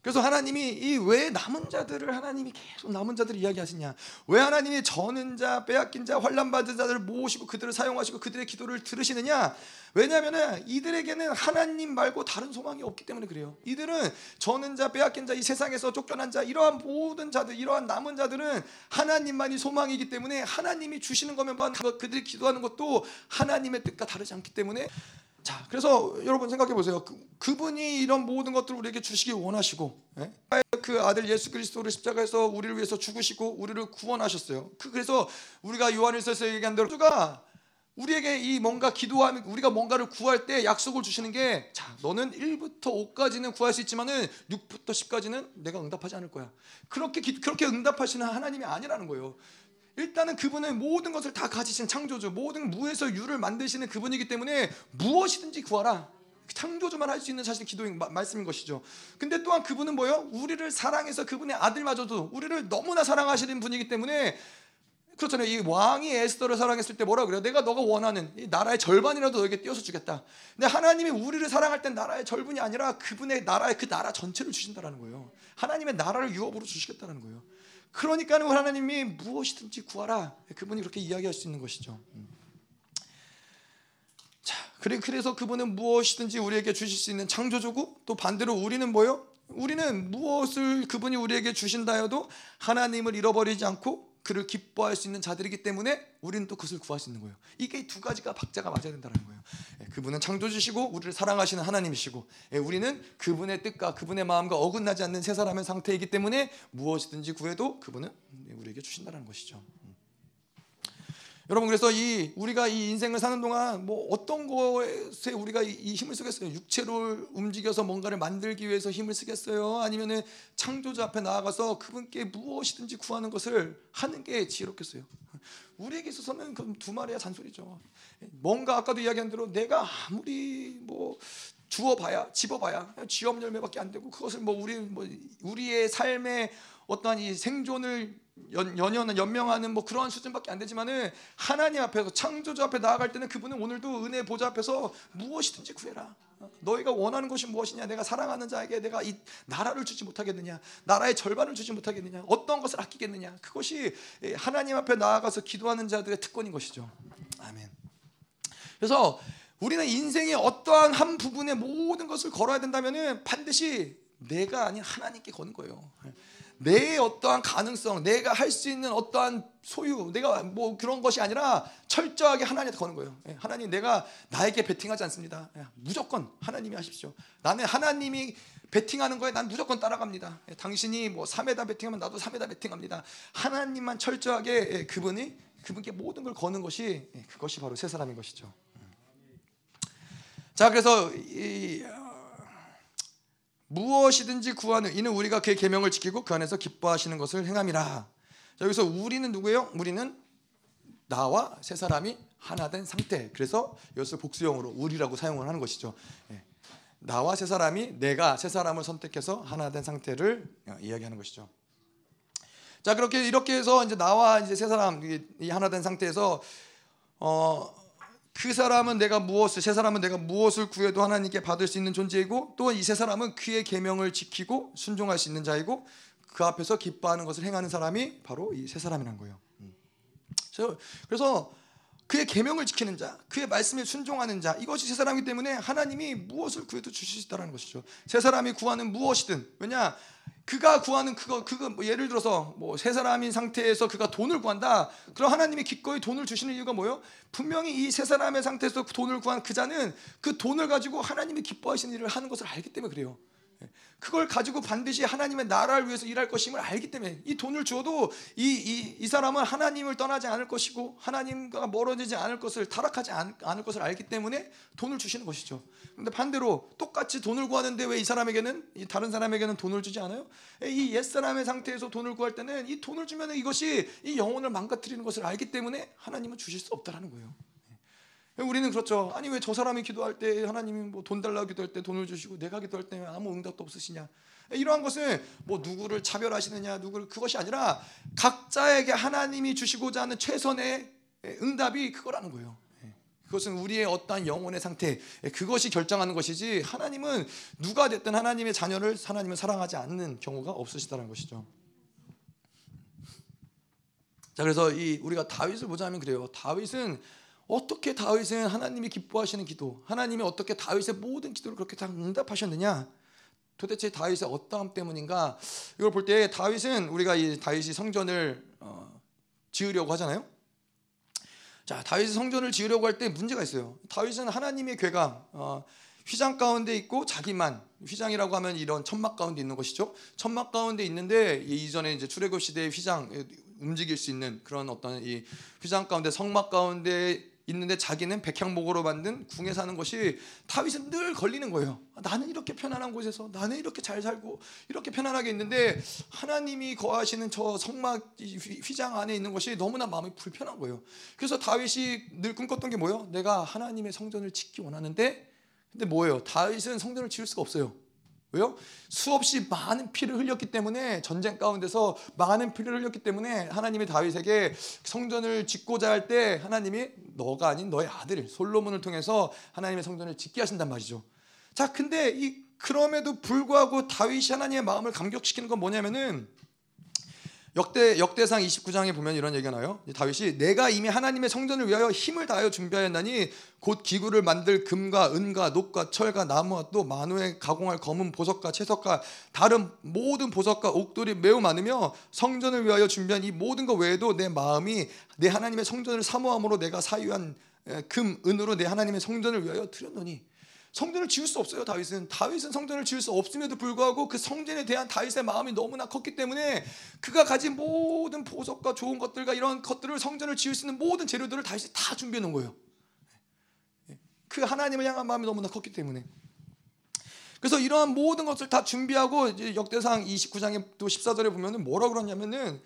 그래서 하나님이 이 왜 남은 자들을 하나님이 계속 남은 자들을 이야기하시냐? 왜 하나님이 저는 자, 빼앗긴 자, 환난받은 자들을 모으시고 그들을 사용하시고 그들의 기도를 들으시느냐? 왜냐하면은 이들에게는 하나님 말고 다른 소망이 없기 때문에 그래요. 이들은 저는 자, 빼앗긴 자, 이 세상에서 쫓겨난 자, 이러한 모든 자들, 이러한 남은 자들은 하나님만이 소망이기 때문에 하나님이 주시는 것만 받는 그들이 기도하는 것도 하나님의 뜻과 다르지 않기 때문에. 자, 그래서 여러분 생각해 보세요. 그, 그분이 이런 모든 것들을 우리에게 주시기 원하시고, 예? 그 아들 예수 그리스도를 십자가에서 우리를 위해서 죽으시고 우리를 구원하셨어요. 그, 그래서 우리가 요한일서에서 얘기한 대로 주가 우리에게 이 뭔가 기도하면 우리가 뭔가를 구할 때 약속을 주시는 게, 자, 너는 일부터 오까지는 구할 수 있지만은 육부터 십까지는 내가 응답하지 않을 거야. 그렇게 기, 그렇게 응답하시는 하나님이 아니라는 거예요. 일단은 그분은 모든 것을 다 가지신 창조주, 모든 무에서 유를 만드시는 그분이기 때문에 무엇이든지 구하라. 창조주만 할 수 있는 사실 기도인 마, 말씀인 것이죠. 근데 또한 그분은 뭐예요? 우리를 사랑해서 그분의 아들마저도 우리를 너무나 사랑하시는 분이기 때문에 그렇잖아요. 이 왕이 에스더를 사랑했을 때 뭐라 그래요? 내가 너가 원하는 이 나라의 절반이라도 너에게 띄워서 주겠다. 근데 하나님이 우리를 사랑할 땐 나라의 절반이 아니라 그분의 나라의 그 나라 전체를 주신다라는 거예요. 하나님의 나라를 유업으로 주시겠다는 거예요. 그러니까 하나님이 무엇이든지 구하라. 그분이 그렇게 이야기할 수 있는 것이죠. 자, 그래서 그분은 무엇이든지 우리에게 주실 수 있는 창조주고 또 반대로 우리는 뭐예요? 우리는 무엇을 그분이 우리에게 주신다 해도 하나님을 잃어버리지 않고 그를 기뻐할 수 있는 자들이기 때문에 우리는 또 그것을 구할 수 있는 거예요. 이게 두 가지가 박자가 맞아야 된다는 거예요. 그분은 창조주시고 우리를 사랑하시는 하나님이시고 우리는 그분의 뜻과 그분의 마음과 어긋나지 않는 새 사람의 상태이기 때문에 무엇이든지 구해도 그분은 우리에게 주신다는 것이죠. 여러분, 그래서 이 우리가 이 인생을 사는 동안 뭐 어떤 것에 우리가 이, 이 힘을 쓰겠어요? 육체로 움직여서 뭔가를 만들기 위해서 힘을 쓰겠어요? 아니면은 창조자 앞에 나아가서 그분께 무엇이든지 구하는 것을 하는 게 지혜롭겠어요? 우리에게 있어서는 그럼 두 마리야 잔소리죠. 뭔가 아까도 이야기한 대로 내가 아무리 뭐 주워봐야, 집어봐야 쥐엄 열매밖에 안 되고 그것을 뭐 우리 뭐 우리의 삶의 어떠한 이 생존을 연, 연연한 연명하는 뭐 그러한 수준밖에 안 되지만은 하나님 앞에서 창조주 앞에 나아갈 때는 그분은 오늘도 은혜 보좌 앞에서 무엇이든지 구해라. 너희가 원하는 것이 무엇이냐? 내가 사랑하는 자에게 내가 이 나라를 주지 못하겠느냐? 나라의 절반을 주지 못하겠느냐? 어떤 것을 아끼겠느냐? 그것이 하나님 앞에 나아가서 기도하는 자들의 특권인 것이죠. 아멘. 그래서 우리는 인생의 어떠한 한 부분의 모든 것을 걸어야 된다면은 반드시 내가 아닌 하나님께 거는 거예요. 내 어떠한 가능성, 내가 할 수 있는 어떠한 소유, 내가 뭐 그런 것이 아니라 철저하게 하나님한테 거는 거예요. 하나님, 내가 나에게 베팅하지 않습니다. 무조건 하나님이 하십시오. 나는 하나님이 베팅하는 거에 난 무조건 따라갑니다. 당신이 뭐 삼에다 베팅하면 나도 삼에다 베팅합니다. 하나님만 철저하게 그분이 그분께 모든 걸 거는 것이 그것이 바로 새 사람인 것이죠. 자, 그래서 이 무엇이든지 구하는 이는 우리가 그의 계명을 지키고 그 안에서 기뻐하시는 것을 행함이라. 자, 여기서 우리는 누구예요? 우리는 나와 세 사람이 하나 된 상태. 그래서 여기서 복수형으로 우리라고 사용을 하는 것이죠. 예. 나와 세 사람이 내가 세 사람을 선택해서 하나 된 상태를 이야기하는 것이죠. 자, 그렇게 이렇게 해서 이제 나와 이제 세 사람이 하나 된 상태에서 어. 그 사람은 내가 무엇을 세 사람은 내가 무엇을 구해도 하나님께 받을 수 있는 존재이고 또 이 세 사람은 그의 계명을 지키고 순종할 수 있는 자이고 그 앞에서 기뻐하는 것을 행하는 사람이 바로 이 세 사람이란 거예요. 그래서 그의 계명을 지키는 자, 그의 말씀에 순종하는 자, 이것이 세 사람이기 때문에 하나님이 무엇을 구해도 주실 수 있다는 것이죠. 세 사람이 구하는 무엇이든. 왜냐? 그가 구하는 그거 그거 뭐 예를 들어서 뭐 세 사람인 상태에서 그가 돈을 구한다. 그럼 하나님이 기꺼이 돈을 주시는 이유가 뭐예요? 분명히 이 세 사람의 상태에서 돈을 구한 그 자는 그 돈을 가지고 하나님이 기뻐하시는 일을 하는 것을 알기 때문에 그래요. 그걸 가지고 반드시 하나님의 나라를 위해서 일할 것임을 알기 때문에 이 돈을 주어도 이, 이, 이 사람은 하나님을 떠나지 않을 것이고 하나님과 멀어지지 않을 것을 타락하지 않, 않을 것을 알기 때문에 돈을 주시는 것이죠. 그런데 반대로 똑같이 돈을 구하는데 왜 이 사람에게는 이 다른 사람에게는 돈을 주지 않아요? 이 옛사람의 상태에서 돈을 구할 때는 이 돈을 주면 이것이 이 영혼을 망가뜨리는 것을 알기 때문에 하나님은 주실 수 없다라는 거예요. 우리는 그렇죠. 아니, 왜 저 사람이 기도할 때 하나님이 뭐 돈 달라고 기도할 때 돈을 주시고 내가 기도할 때 아무 응답도 없으시냐. 이러한 것은 뭐 누구를 차별하시느냐, 누구를 그것이 아니라 각자에게 하나님이 주시고자 하는 최선의 응답이 그거라는 거예요. 그것은 우리의 어떠한 영혼의 상태, 그것이 결정하는 것이지 하나님은 누가 됐든 하나님의 자녀를 하나님은 사랑하지 않는 경우가 없으시다는 것이죠. 자, 그래서 이 우리가 다윗을 보자면 그래요. 다윗은 어떻게 다윗은 하나님이 기뻐하시는 기도, 하나님이 어떻게 다윗의 모든 기도를 그렇게 다 응답하셨느냐? 도대체 다윗의 어떠함 때문인가? 이걸 볼 때 다윗은 우리가 이 다윗이 성전을 어, 지으려고 하잖아요. 자, 다윗이 성전을 지으려고 할 때 문제가 있어요. 다윗은 하나님의 궤가 어, 휘장 가운데 있고 자기만 휘장이라고 하면 이런 천막 가운데 있는 것이죠. 천막 가운데 있는데 이전에 이제 출애굽 시대의 휘장 움직일 수 있는 그런 어떤 이 휘장 가운데 성막 가운데 있는데 자기는 백향목으로 만든 궁에 사는 것이 다윗은 늘 걸리는 거예요. 나는 이렇게 편안한 곳에서 나는 이렇게 잘 살고 이렇게 편안하게 있는데 하나님이 거하시는 저 성막 휘장 안에 있는 것이 너무나 마음이 불편한 거예요. 그래서 다윗이 늘 꿈꿨던 게 뭐예요? 내가 하나님의 성전을 짓기 원하는데 근데 뭐예요? 다윗은 성전을 지을 수가 없어요. 왜요? 수없이 많은 피를 흘렸기 때문에 전쟁 가운데서 많은 피를 흘렸기 때문에 하나님이 다윗에게 성전을 짓고자 할 때 하나님이 너가 아닌 너의 아들 솔로몬을 통해서 하나님의 성전을 짓게 하신단 말이죠. 자, 근데 이 그럼에도 불구하고 다윗이 하나님의 마음을 감격시키는 건 뭐냐면은 역대, 역대상 이십구 장에 보면 이런 얘기가 나요. 다윗이 내가 이미 하나님의 성전을 위하여 힘을 다하여 준비하였나니 곧 기구를 만들 금과 은과 녹과 철과 나무와 또 만우에 가공할 검은 보석과 채석과 다른 모든 보석과 옥돌이 매우 많으며 성전을 위하여 준비한 이 모든 것 외에도 내 마음이 내 하나님의 성전을 사모함으로 내가 사유한 금, 은으로 내 하나님의 성전을 위하여 드렸노니. 성전을 지을 수 없어요. 다윗은 다윗은 성전을 지을 수 없음에도 불구하고 그 성전에 대한 다윗의 마음이 너무나 컸기 때문에 그가 가진 모든 보석과 좋은 것들과 이런 것들을 성전을 지을 수 있는 모든 재료들을 다윗이 다 준비해 놓은 거예요. 그 하나님을 향한 마음이 너무나 컸기 때문에. 그래서 이러한 모든 것을 다 준비하고 이제 역대상 이십구 장에 또 십사 절에 보면은 뭐라고 그러냐면은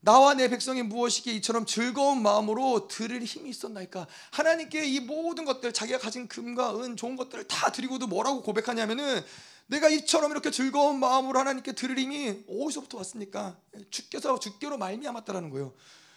나와 내 백성이 무엇이기에 이처럼 즐거운 마음으로 들을 힘이 있었나이까. 하나님께 이 모든 것들, 자기가 가진 금과 은, 좋은 것들을 다 드리고도 뭐라고 고백하냐면은 내가 이처럼 이렇게 즐거운 마음으로 하나님께 들을 힘이 어디서부터 왔습니까? 주께서 주께로 말미암았다라는 거예요.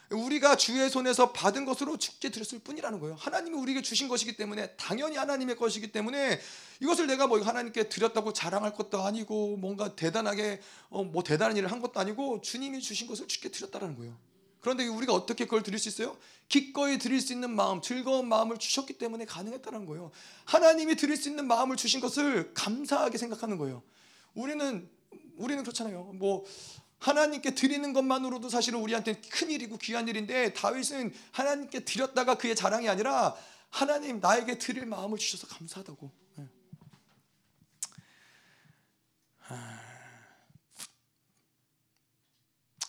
우리가 주의 손에서 받은 것으로 주께 드렸을 뿐이라는 거예요. 하나님이 우리에게 주신 것이기 때문에 당연히 하나님의 것이기 때문에 이것을 내가 뭐 하나님께 드렸다고 자랑할 것도 아니고 뭔가 대단하게 어 뭐 대단한 일을 한 것도 아니고 주님이 주신 것을 주께 드렸다라는 거예요. 그런데 우리가 어떻게 그걸 드릴 수 있어요? 기꺼이 드릴 수 있는 마음, 즐거운 마음을 주셨기 때문에 가능했다는 거예요. 하나님이 드릴 수 있는 마음을 주신 것을 감사하게 생각하는 거예요. 우리는 우리는 그렇잖아요. 뭐 하나님께 드리는 것만으로도 사실은 우리한테 큰 일이고 귀한 일인데 다윗은 하나님께 드렸다가 그의 자랑이 아니라 하나님 나에게 드릴 마음을 주셔서 감사하다고.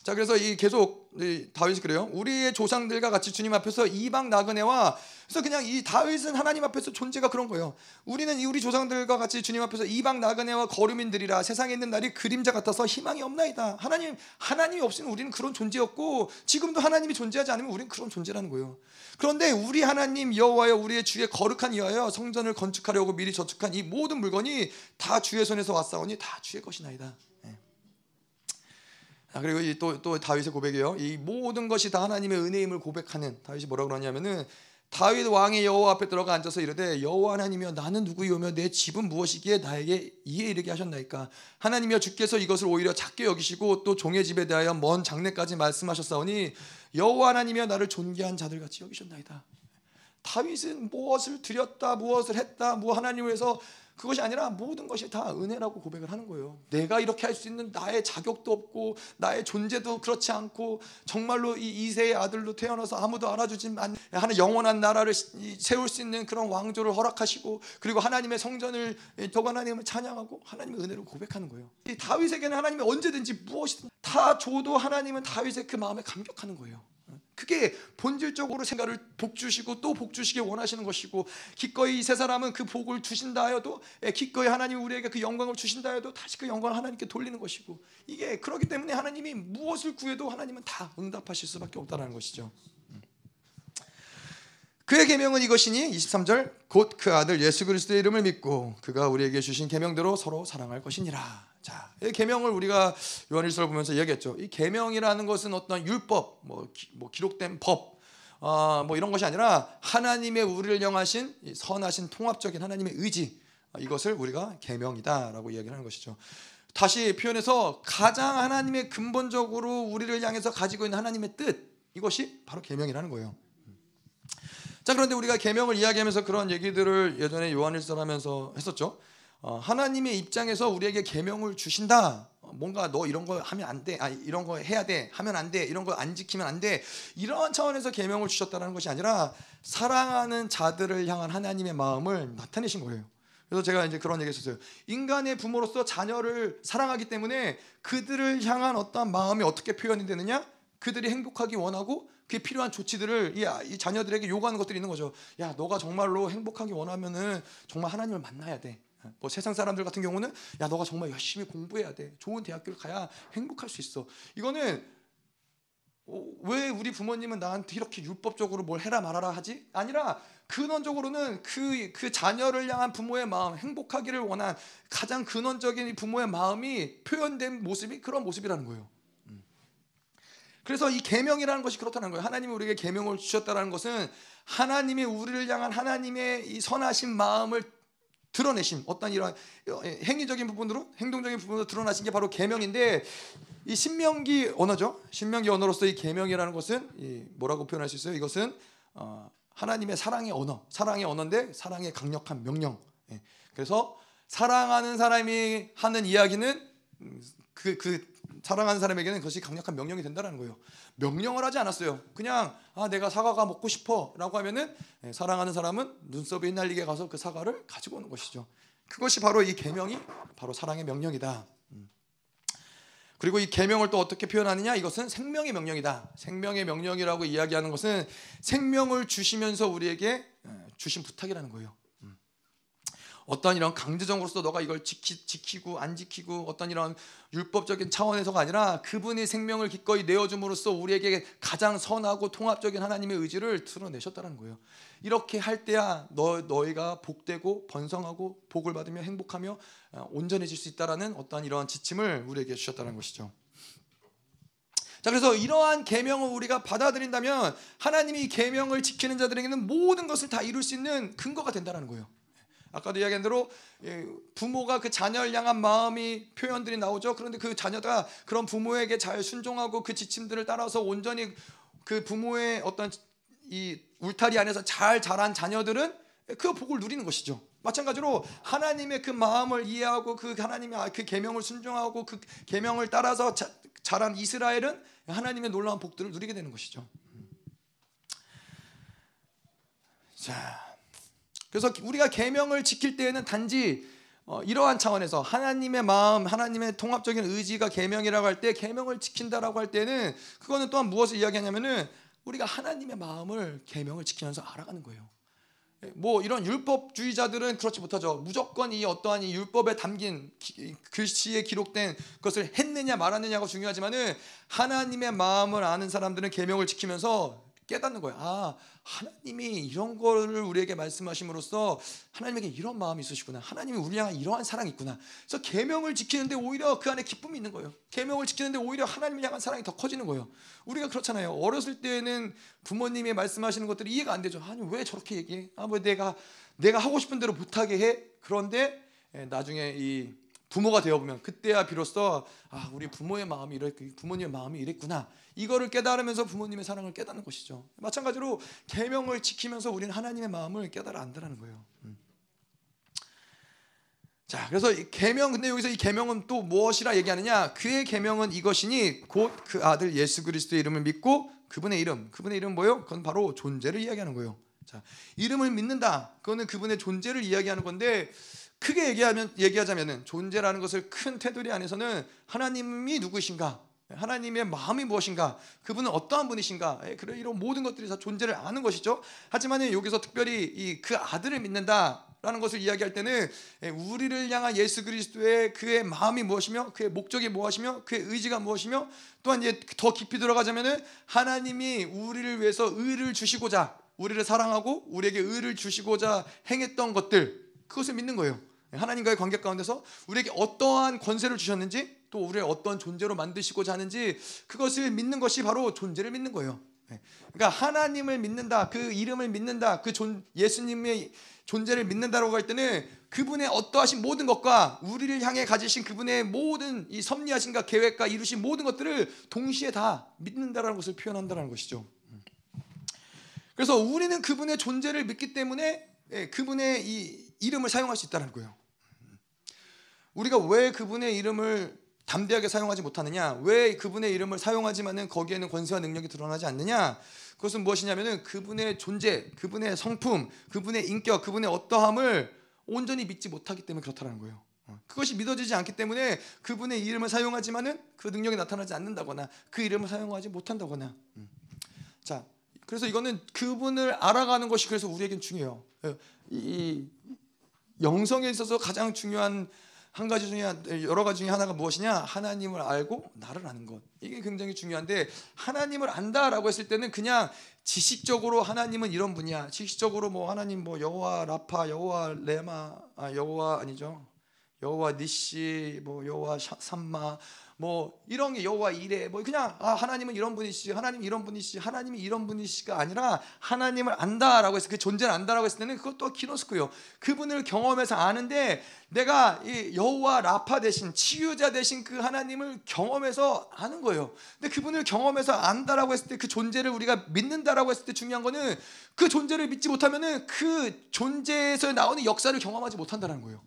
자, 그래서 이 계속 이 다윗이 그래요. 우리의 조상들과 같이 주님 앞에서 이방 나그네와. 그래서 그냥 이 다윗은 하나님 앞에서 존재가 그런 거예요. 우리는 이 우리 조상들과 같이 주님 앞에서 이방 나그네와 거류민들이라 세상에 있는 날이 그림자 같아서 희망이 없나이다. 하나님, 하나님이 없으면 우리는 그런 존재였고 지금도 하나님이 존재하지 않으면 우리는 그런 존재라는 거예요. 그런데 우리 하나님 여호와여 우리의 주의 거룩한 이하여 성전을 건축하려고 미리 저축한 이 모든 물건이 다 주의 손에서 왔사오니 다 주의 것이나이다. 아, 그리고 이 또, 또 다윗의 고백이에요. 이 모든 것이 다 하나님의 은혜임을 고백하는 다윗이 뭐라고 그러냐면은 다윗 왕이 여호와 앞에 들어가 앉아서 이르되 여호와 하나님이여 나는 누구이오며 내 집은 무엇이기에 나에게 이에 이르게 하셨나이까. 하나님이여 주께서 이것을 오히려 작게 여기시고 또 종의 집에 대하여 먼 장래까지 말씀하셨사오니 여호와 하나님이여 나를 존귀한 자들같이 여기셨나이다. 다윗은 무엇을 드렸다 무엇을 했다 뭐 하나님을 위해서 그것이 아니라 모든 것이 다 은혜라고 고백을 하는 거예요. 내가 이렇게 할 수 있는 나의 자격도 없고 나의 존재도 그렇지 않고 정말로 이 이세의 아들로 태어나서 아무도 알아주지 않는 하는 영원한 나라를 세울 수 있는 그런 왕조를 허락하시고 그리고 하나님의 성전을 더욱 하나님을 찬양하고 하나님의 은혜를 고백하는 거예요. 이 다윗에게는 하나님이 언제든지 무엇이든 다 줘도 하나님은 다윗의 그 마음에 감격하는 거예요. 그게 본질적으로 생각을 복주시고 또 복주시길 원하시는 것이고 기꺼이 세 사람은 그 복을 주신다 하여도 기꺼이 하나님이 우리에게 그 영광을 주신다 하여도 다시 그 영광을 하나님께 돌리는 것이고 이게 그렇기 때문에 하나님이 무엇을 구해도 하나님은 다 응답하실 수밖에 없다는 것이죠. 그의 계명은 이것이니 이십삼 절 곧 그 아들 예수 그리스도의 이름을 믿고 그가 우리에게 주신 계명대로 서로 사랑할 것이니라. 자, 이 계명을 우리가 요한일서를 보면서 얘기했죠. 이 계명이라는 것은 어떤 율법, 뭐, 기, 뭐 기록된 법, 어, 뭐 이런 것이 아니라 하나님의 우리를 향하신 선하신 통합적인 하나님의 의지, 이것을 우리가 계명이다라고 이야기를 하는 것이죠. 다시 표현해서 가장 하나님의 근본적으로 우리를 향해서 가지고 있는 하나님의 뜻, 이것이 바로 계명이라는 거예요. 자, 그런데 우리가 계명을 이야기하면서 그런 얘기들을 예전에 요한일서를 하면서 했었죠. 어, 하나님의 입장에서 우리에게 계명을 주신다. 뭔가 너 이런 거 하면 안 돼. 아, 이런 거 해야 돼. 하면 안 돼. 이런 거 안 지키면 안 돼. 이런 차원에서 계명을 주셨다는 것이 아니라 사랑하는 자들을 향한 하나님의 마음을 나타내신 거예요. 그래서 제가 이제 그런 얘기 했었어요. 인간의 부모로서 자녀를 사랑하기 때문에 그들을 향한 어떤 마음이 어떻게 표현이 되느냐? 그들이 행복하기 원하고 그게 필요한 조치들을 이 자녀들에게 요구하는 것들이 있는 거죠. 야, 너가 정말로 행복하기 원하면은 정말 하나님을 만나야 돼. 뭐 세상 사람들 같은 경우는 야 너가 정말 열심히 공부해야 돼. 좋은 대학교를 가야 행복할 수 있어. 이거는 왜 우리 부모님은 나한테 이렇게 율법적으로 뭘 해라 말아라 하지? 아니라 근원적으로는 그, 그 자녀를 향한 부모의 마음, 행복하기를 원한 가장 근원적인 부모의 마음이 표현된 모습이 그런 모습이라는 거예요. 그래서 이 계명이라는 것이 그렇다는 거예요. 하나님이 우리에게 계명을 주셨다는 것은 하나님이 우리를 향한 하나님의 이 선하신 마음을 드러내심, 어떤 이런 행위적인 부분으로, 행동적인 부분으로 드러나신 게 바로 계명인데, 이 신명기 언어죠. 신명기 언어로서 이 계명이라는 것은 이 뭐라고 표현할 수 있어요? 이것은 어, 하나님의 사랑의 언어, 사랑의 언어인데 사랑의 강력한 명령. 예. 그래서 사랑하는 사람이 하는 이야기는 그, 그 사랑하는 사람에게는 그것이 강력한 명령이 된다는 거예요. 명령을 하지 않았어요. 그냥 아, 내가 사과가 먹고 싶어 라고 하면은 예, 사랑하는 사람은 눈썹에 흩날리게 가서 그 사과를 가지고 오는 것이죠. 그것이 바로 이 계명이 바로 사랑의 명령이다. 음. 그리고 이 계명을 또 어떻게 표현하느냐, 이것은 생명의 명령이다. 생명의 명령이라고 이야기하는 것은 생명을 주시면서 우리에게 주신 부탁이라는 거예요. 어떤 이런 강제적으로서 너가 이걸 지키, 지키고 안 지키고 어떤 이런 율법적인 차원에서가 아니라 그분이 생명을 기꺼이 내어줌으로써 우리에게 가장 선하고 통합적인 하나님의 의지를 드러내셨다는 거예요. 이렇게 할 때야 너, 너희가 복되고 번성하고 복을 받으며 행복하며 온전해질 수 있다라는 어떤 이런 지침을 우리에게 주셨다는 것이죠. 자, 그래서 이러한 계명을 우리가 받아들인다면 하나님이 계명을 지키는 자들에게는 모든 것을 다 이룰 수 있는 근거가 된다는 거예요. 아까도 이야기한 대로 부모가 그 자녀를 향한 마음이 표현들이 나오죠. 그런데 그 자녀가 그런 부모에게 잘 순종하고 그 지침들을 따라서 온전히 그 부모의 어떤 이 울타리 안에서 잘 자란 자녀들은 그 복을 누리는 것이죠. 마찬가지로 하나님의 그 마음을 이해하고 그 하나님의 그 계명을 순종하고 그 계명을 따라서 자, 자란 이스라엘은 하나님의 놀라운 복들을 누리게 되는 것이죠. 자, 그래서 우리가 계명을 지킬 때에는 단지 어, 이러한 차원에서 하나님의 마음, 하나님의 통합적인 의지가 계명이라고 할 때, 계명을 지킨다라고 할 때는 그거는 또한 무엇을 이야기하냐면은 우리가 하나님의 마음을 계명을 지키면서 알아가는 거예요. 뭐 이런 율법주의자들은 그렇지 못하죠. 무조건 이 어떠한 이 율법에 담긴 기, 글씨에 기록된 것을 했느냐 말았느냐가 중요하지만은 하나님의 마음을 아는 사람들은 계명을 지키면서 깨닫는 거예요. 아, 하나님이 이런 거를 우리에게 말씀하심으로써 하나님에게 이런 마음이 있으시구나. 하나님이 우리 향한 이러한 사랑이 있구나. 그래서 계명을 지키는데 오히려 그 안에 기쁨이 있는 거예요. 계명을 지키는데 오히려 하나님을 향한 사랑이 더 커지는 거예요. 우리가 그렇잖아요. 어렸을 때는 부모님이 말씀하시는 것들이 이해가 안 되죠. 아니, 왜 저렇게 얘기해? 아, 뭐 내가 내가 하고 싶은 대로 못하게 해? 그런데 나중에 이 부모가 되어보면 그때야 비로소 아, 우리 부모의 마음이 이랬, 부모님의 마음이 이랬구나. 이거를 깨달으면서 부모님의 사랑을 깨닫는 것이죠. 마찬가지로 계명을 지키면서 우리는 하나님의 마음을 깨달아 안다는 거예요. 음. 자, 그래서 이 계명, 근데 여기서 이 계명은 또 무엇이라 얘기하느냐? 그의 계명은 이것이니 곧 그 아들 예수 그리스도의 이름을 믿고 그분의 이름, 그분의 이름 뭐예요? 그건 바로 존재를 이야기하는 거예요. 자, 이름을 믿는다. 그거는 그분의 존재를 이야기하는 건데. 크게 얘기하면, 얘기하자면은 존재라는 것을 큰 테두리 안에서는 하나님이 누구이신가, 하나님의 마음이 무엇인가, 그분은 어떠한 분이신가, 그래 이런 모든 것들이 다 존재를 아는 것이죠. 하지만 여기서 특별히 이 그 아들을 믿는다라는 것을 이야기할 때는 우리를 향한 예수 그리스도의 그의 마음이 무엇이며 그의 목적이 무엇이며 그의 의지가 무엇이며 또한 이제 더 깊이 들어가자면은 하나님이 우리를 위해서 의를 주시고자, 우리를 사랑하고 우리에게 의를 주시고자 행했던 것들, 그것을 믿는 거예요. 하나님과의 관계 가운데서 우리에게 어떠한 권세를 주셨는지 또 우리를 어떤 존재로 만드시고자 하는지 그것을 믿는 것이 바로 존재를 믿는 거예요. 그러니까 하나님을 믿는다, 그 이름을 믿는다, 그 존, 예수님의 존재를 믿는다라고 할 때는 그분의 어떠하신 모든 것과 우리를 향해 가지신 그분의 모든 이 섭리하신가 계획과 이루신 모든 것들을 동시에 다 믿는다라는 것을 표현한다는 것이죠. 그래서 우리는 그분의 존재를 믿기 때문에 그분의 이 이름을 사용할 수 있다는 거예요. 우리가 왜 그분의 이름을 담대하게 사용하지 못하느냐, 왜 그분의 이름을 사용하지만은 거기에는 권세와 능력이 드러나지 않느냐, 그것은 무엇이냐면은 그분의 존재, 그분의 성품, 그분의 인격, 그분의 어떠함을 온전히 믿지 못하기 때문에 그렇다는 거예요. 그것이 믿어지지 않기 때문에 그분의 이름을 사용하지만은 그 능력이 나타나지 않는다거나 그 이름을 사용하지 못한다거나. 자, 그래서 이거는 그분을 알아가는 것이 그래서 우리에겐 중요해요. 이 영성에 있어서 가장 중요한 한 가지 중에 여러 가지 중에 하나가 무엇이냐? 하나님을 알고 나를 아는 것. 이게 굉장히 중요한데 하나님을 안다라고 했을 때는 그냥 지식적으로 하나님은 이런 분이야. 지식적으로 뭐 하나님 뭐 여호와 라파, 여호와 레마, 아 여호와 아니죠. 여호와 니시, 뭐 여호와 샴마, 뭐 이런 게 여호와 이래 뭐 그냥 아 하나님은 이런 분이시, 하나님 이런 분이시, 하나님이 이런 분이시가 아니라 하나님을 안다라고 해서 그 존재를 안다라고 했을 때는 그것도 기노스코요. 그분을 경험해서 아는데 내가 이 여호와 라파 대신 치유자 대신 그 하나님을 경험해서 아는 거예요. 근데 그분을 경험해서 안다라고 했을 때 그 존재를 우리가 믿는다라고 했을 때 중요한 거는 그 존재를 믿지 못하면은 그 존재에서 나오는 역사를 경험하지 못한다는 거예요.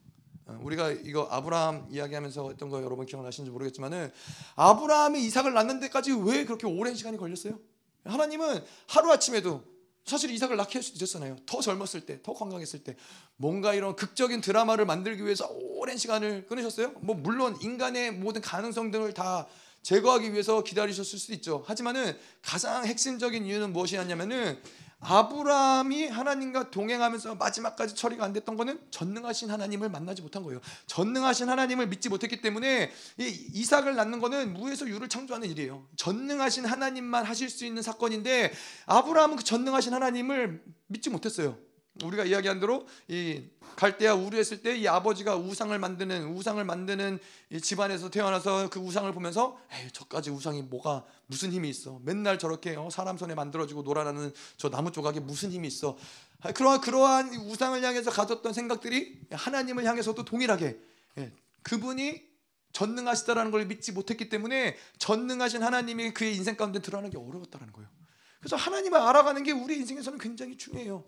우리가 이거 아브라함 이야기하면서 했던 거 여러분 기억나시는지 모르겠지만은 아브라함이 이삭을 낳는 데까지 왜 그렇게 오랜 시간이 걸렸어요? 하나님은 하루아침에도 사실 이삭을 낳게 할 수도 있었잖아요. 더 젊었을 때, 더 건강했을 때 뭔가 이런 극적인 드라마를 만들기 위해서 오랜 시간을 끊으셨어요? 뭐 물론 인간의 모든 가능성 등을 다 제거하기 위해서 기다리셨을 수도 있죠. 하지만은 가장 핵심적인 이유는 무엇이었냐면은 아브라함이 하나님과 동행하면서 마지막까지 처리가 안 됐던 거는 전능하신 하나님을 만나지 못한 거예요. 전능하신 하나님을 믿지 못했기 때문에 이 이삭을 낳는 거는 무에서 유를 창조하는 일이에요. 전능하신 하나님만 하실 수 있는 사건인데 아브라함은 그 전능하신 하나님을 믿지 못했어요. 우리가 이야기한 대로 이 갈대아 우르했을 때 이 아버지가 우상을 만드는 우상을 만드는 이 집안에서 태어나서 그 우상을 보면서 에이 저까지 우상이 뭐가 무슨 힘이 있어, 맨날 저렇게 어, 사람 손에 만들어지고 놀아나는 저 나무 조각에 무슨 힘이 있어, 그러, 그러한 우상을 향해서 가졌던 생각들이 하나님을 향해서도 동일하게 예, 그분이 전능하시다라는 걸 믿지 못했기 때문에 전능하신 하나님이 그의 인생 가운데 들어가는 게 어려웠다는 거예요. 그래서 하나님을 알아가는 게 우리 인생에서는 굉장히 중요해요.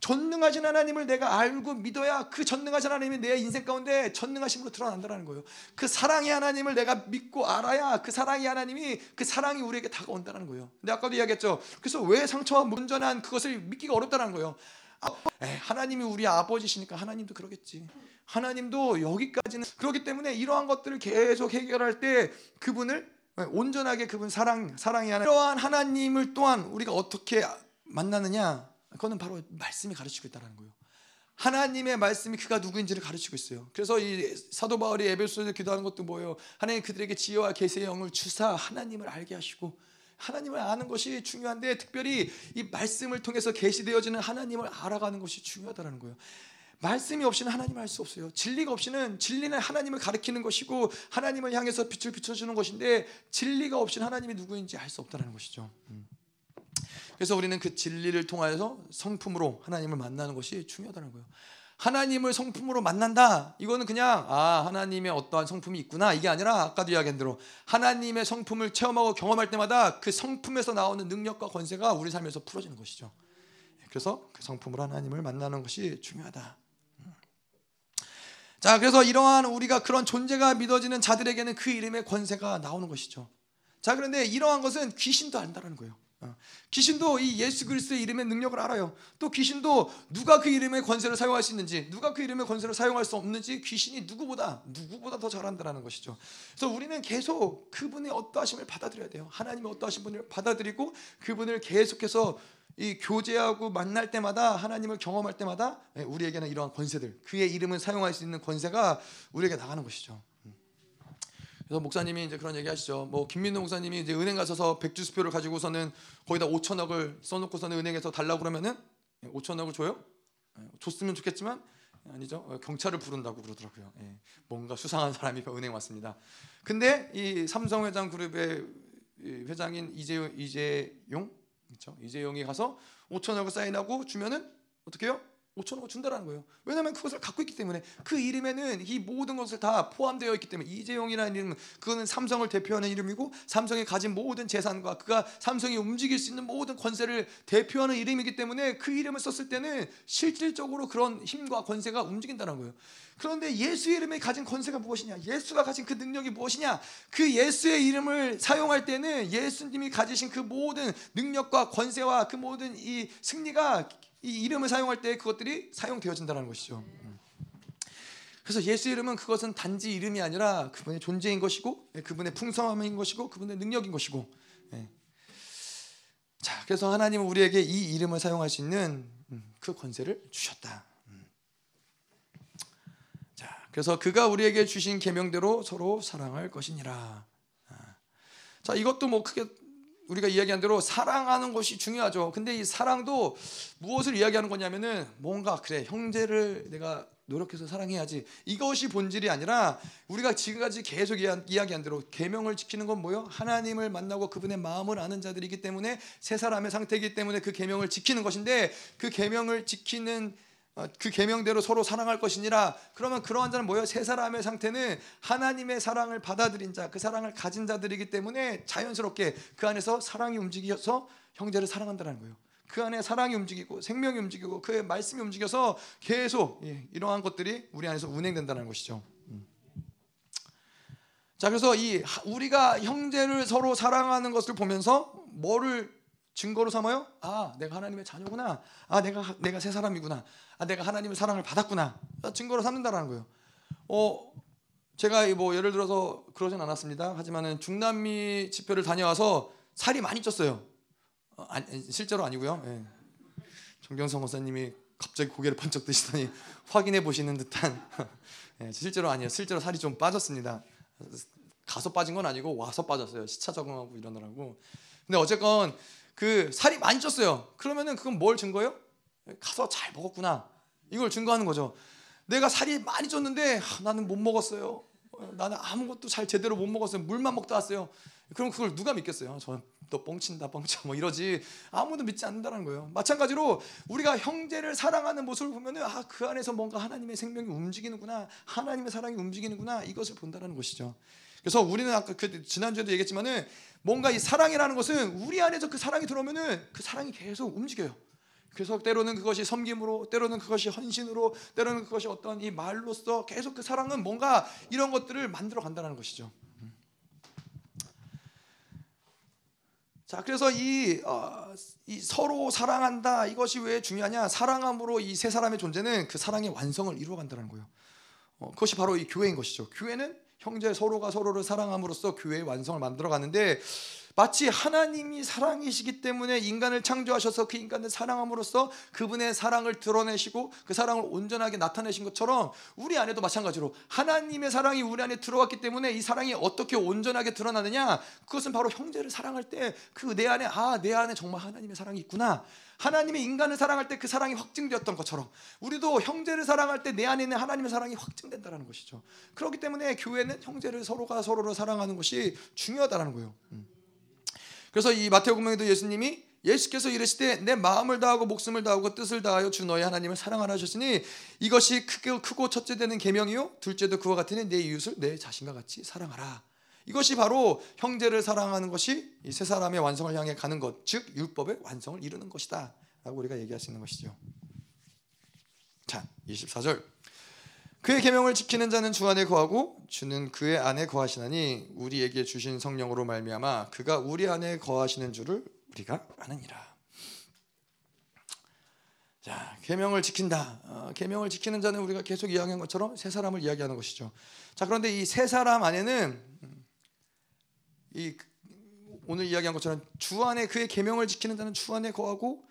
전능하신 하나님을 내가 알고 믿어야 그 전능하신 하나님이 내 인생 가운데 전능하심으로 드러난다는 거예요. 그 사랑의 하나님을 내가 믿고 알아야 그 사랑의 하나님이 그 사랑이 우리에게 다가온다는 거예요. 근데 아까도 이야기했죠. 그래서 왜 상처와 문전한 그것을 믿기가 어렵다는 거예요. 아, 에이, 하나님이 우리 아버지시니까 하나님도 그러겠지. 하나님도 여기까지는 그렇기 때문에 이러한 것들을 계속 해결할 때 그분을 온전하게 그분 사랑, 사랑의 하나님 이러한 하나님을 또한 우리가 어떻게 만나느냐 그거는 바로 말씀이 가르치고 있다는 거예요. 하나님의 말씀이 그가 누구인지를 가르치고 있어요. 그래서 이 사도 바울이 에베소서에 기도하는 것도 뭐예요? 하나님 그들에게 지혜와 계시의 영을 주사 하나님을 알게 하시고 하나님을 아는 것이 중요한데 특별히 이 말씀을 통해서 계시되어지는 하나님을 알아가는 것이 중요하다는 거예요. 말씀이 없이는 하나님을 알 수 없어요. 진리가 없이는 진리는 하나님을 가르치는 것이고 하나님을 향해서 빛을 비춰주는 것인데 진리가 없이는 하나님이 누구인지 알 수 없다는 것이죠. 음. 그래서 우리는 그 진리를 통하여서 성품으로 하나님을 만나는 것이 중요하다는 거예요. 하나님을 성품으로 만난다. 이거는 그냥 아 하나님의 어떠한 성품이 있구나. 이게 아니라 아까도 이야기한 대로 하나님의 성품을 체험하고 경험할 때마다 그 성품에서 나오는 능력과 권세가 우리 삶에서 풀어지는 것이죠. 그래서 그 성품으로 하나님을 만나는 것이 중요하다. 자, 그래서 이러한 우리가 그런 존재가 믿어지는 자들에게는 그 이름의 권세가 나오는 것이죠. 자, 그런데 이러한 것은 귀신도 안다라는 거예요. 귀신도 이 예수 그리스도의 이름의 능력을 알아요. 또 귀신도 누가 그 이름의 권세를 사용할 수 있는지, 누가 그 이름의 권세를 사용할 수 없는지 귀신이 누구보다 누구보다 더 잘한다라는 것이죠. 그래서 우리는 계속 그분의 어떠하심을 받아들여야 돼요. 하나님의 어떠하신 분을 받아들이고 그분을 계속해서 이 교제하고 만날 때마다 하나님을 경험할 때마다 우리에게는 이러한 권세들, 그의 이름을 사용할 수 있는 권세가 우리에게 나가는 것이죠. 그래서 목사님이 이제 그런 얘기하시죠. 뭐 김민호 목사님이 이제 은행 가셔서 백주수표를 가지고서는 거기다 오천억을 써놓고서는 은행에서 달라고 그러면은 오천억을 줘요? 줬으면 좋겠지만 아니죠. 경찰을 부른다고 그러더라고요. 예. 뭔가 수상한 사람이 은행 왔습니다. 근데 이 삼성 회장 그룹의 회장인 이재용, 이재용 그렇죠? 이재용이 가서 오천억을 사인하고 주면은 어떻게 해요? 오천억을 준다라는 거예요. 왜냐하면 그것을 갖고 있기 때문에 그 이름에는 이 모든 것을 다 포함되어 있기 때문에 이재용이라는 이름은 그거는 삼성을 대표하는 이름이고 삼성이 가진 모든 재산과 그가 삼성이 움직일 수 있는 모든 권세를 대표하는 이름이기 때문에 그 이름을 썼을 때는 실질적으로 그런 힘과 권세가 움직인다는 거예요. 그런데 예수의 이름에 가진 권세가 무엇이냐, 예수가 가진 그 능력이 무엇이냐, 그 예수의 이름을 사용할 때는 예수님이 가지신 그 모든 능력과 권세와 그 모든 이 승리가 이 이름을 사용할 때 그것들이 사용되어진다는 것이죠. 그래서 예수 이름은 그것은 단지 이름이 아니라 그분의 존재인 것이고 그분의 풍성함인 것이고 그분의 능력인 것이고. 자, 그래서 하나님은 우리에게 이 이름을 사용할 수 있는 그 권세를 주셨다. 자, 그래서 그가 우리에게 주신 계명대로 서로 사랑할 것이니라. 자, 이것도 뭐 크게 우리가 이야기한 대로 사랑하는 것이 중요하죠. 근데 이 사랑도 무엇을 이야기하는 거냐면은 뭔가 그래 형제를 내가 노력해서 사랑해야지. 이것이 본질이 아니라 우리가 지금까지 계속 이야기한 대로 계명을 지키는 건 뭐예요? 하나님을 만나고 그분의 마음을 아는 자들이기 때문에 새 사람의 상태이기 때문에 그 계명을 지키는 것인데, 그 계명을 지키는 그 계명대로 서로 사랑할 것이니라. 그러면 그러한 자는 뭐예요? 새 사람의 상태는 하나님의 사랑을 받아들인 자, 그 사랑을 가진 자들이기 때문에 자연스럽게 그 안에서 사랑이 움직여서 형제를 사랑한다는 거예요. 그 안에 사랑이 움직이고 생명이 움직이고 그의 말씀이 움직여서 계속 예, 이러한 것들이 우리 안에서 운행된다는 것이죠. 음. 자, 그래서 이 우리가 형제를 서로 사랑하는 것을 보면서 뭐를 증거로 삼아요? 아, 내가 하나님의 자녀구나. 아, 내가 내가 새 사람이구나. 아, 내가 하나님의 사랑을 받았구나. 증거로 삼는다라는 거예요. 어, 제가 뭐 예를 들어서 그러진 않았습니다. 하지만은 중남미 집회를 다녀와서 살이 많이 쪘어요. 어, 아니, 실제로 아니고요. 예. 정경성 목사님이 갑자기 고개를 번쩍 드시더니 확인해 보시는 듯한 예, 실제로 아니에요. 실제로 살이 좀 빠졌습니다. 가서 빠진 건 아니고 와서 빠졌어요. 시차 적응하고 이러느라고. 근데 어쨌건 그 살이 많이 쪘어요. 그러면은 그건 뭘 증거예요? 가서 잘 먹었구나, 이걸 증거하는 거죠. 내가 살이 많이 쪘는데 하, 나는 못 먹었어요. 나는 아무것도 잘 제대로 못 먹었어요. 물만 먹다 왔어요. 그럼 그걸 누가 믿겠어요? 저는 너 뻥친다 뻥쳐 뭐 이러지 아무도 믿지 않는다는 거예요. 마찬가지로 우리가 형제를 사랑하는 모습을 보면은 아, 그 안에서 뭔가 하나님의 생명이 움직이는구나, 하나님의 사랑이 움직이는구나, 이것을 본다는 것이죠. 그래서 우리는 아까 그 지난주에도 얘기했지만은 뭔가 이 사랑이라는 것은 우리 안에서 그 사랑이 들어오면은 그 사랑이 계속 움직여요. 그래서 때로는 그것이 섬김으로, 때로는 그것이 헌신으로, 때로는 그것이 어떤 이 말로써 계속 그 사랑은 뭔가 이런 것들을 만들어 간다는 것이죠. 자, 그래서 이, 어, 이 서로 사랑한다, 이것이 왜 중요하냐? 사랑함으로 이 세 사람의 존재는 그 사랑의 완성을 이루어 간다는 거예요. 어, 그것이 바로 이 교회인 것이죠. 교회는 형제 서로가 서로를 사랑함으로써 교회의 완성을 만들어 가는데, 마치 하나님이 사랑이시기 때문에 인간을 창조하셔서 그 인간을 사랑함으로써 그분의 사랑을 드러내시고 그 사랑을 온전하게 나타내신 것처럼 우리 안에도 마찬가지로 하나님의 사랑이 우리 안에 들어왔기 때문에 이 사랑이 어떻게 온전하게 드러나느냐, 그것은 바로 형제를 사랑할 때 그 내 안에 아, 내 안에 정말 하나님의 사랑이 있구나, 하나님이 인간을 사랑할 때 그 사랑이 확증되었던 것처럼 우리도 형제를 사랑할 때 내 안에 있는 하나님의 사랑이 확증된다는 것이죠. 그렇기 때문에 교회는 형제를 서로가 서로를 사랑하는 것이 중요하다는 거예요. 음. 그래서 이 마태복음에도 예수님이 예수께서 이르시되 내 마음을 다하고 목숨을 다하고 뜻을 다하여 주 너의 하나님을 사랑하라 하셨으니 이것이 크고, 크고 첫째 되는 계명이요 둘째도 그와 같으니 내 이웃을 내 자신과 같이 사랑하라. 이것이 바로 형제를 사랑하는 것이 이 세 사람의 완성을 향해 가는 것, 즉 율법의 완성을 이루는 것이다 라고 우리가 얘기할 수 있는 것이죠. 자, 이십사 절 그의 계명을 지키는 자는 주 안에 거하고 주는 그의 안에 거하시나니 우리에게 주신 성령으로 말미암아 그가 우리 안에 거하시는 줄을 우리가 아느니라. 자, 계명을 지킨다. 어, 계명을 지키는 자는 우리가 계속 이야기한 것처럼 세 사람을 이야기하는 것이죠. 자, 그런데 이 세 사람 안에는 이 오늘 이야기한 것처럼 주 안에 그의 계명을 지키는 자는 주 안에 거하고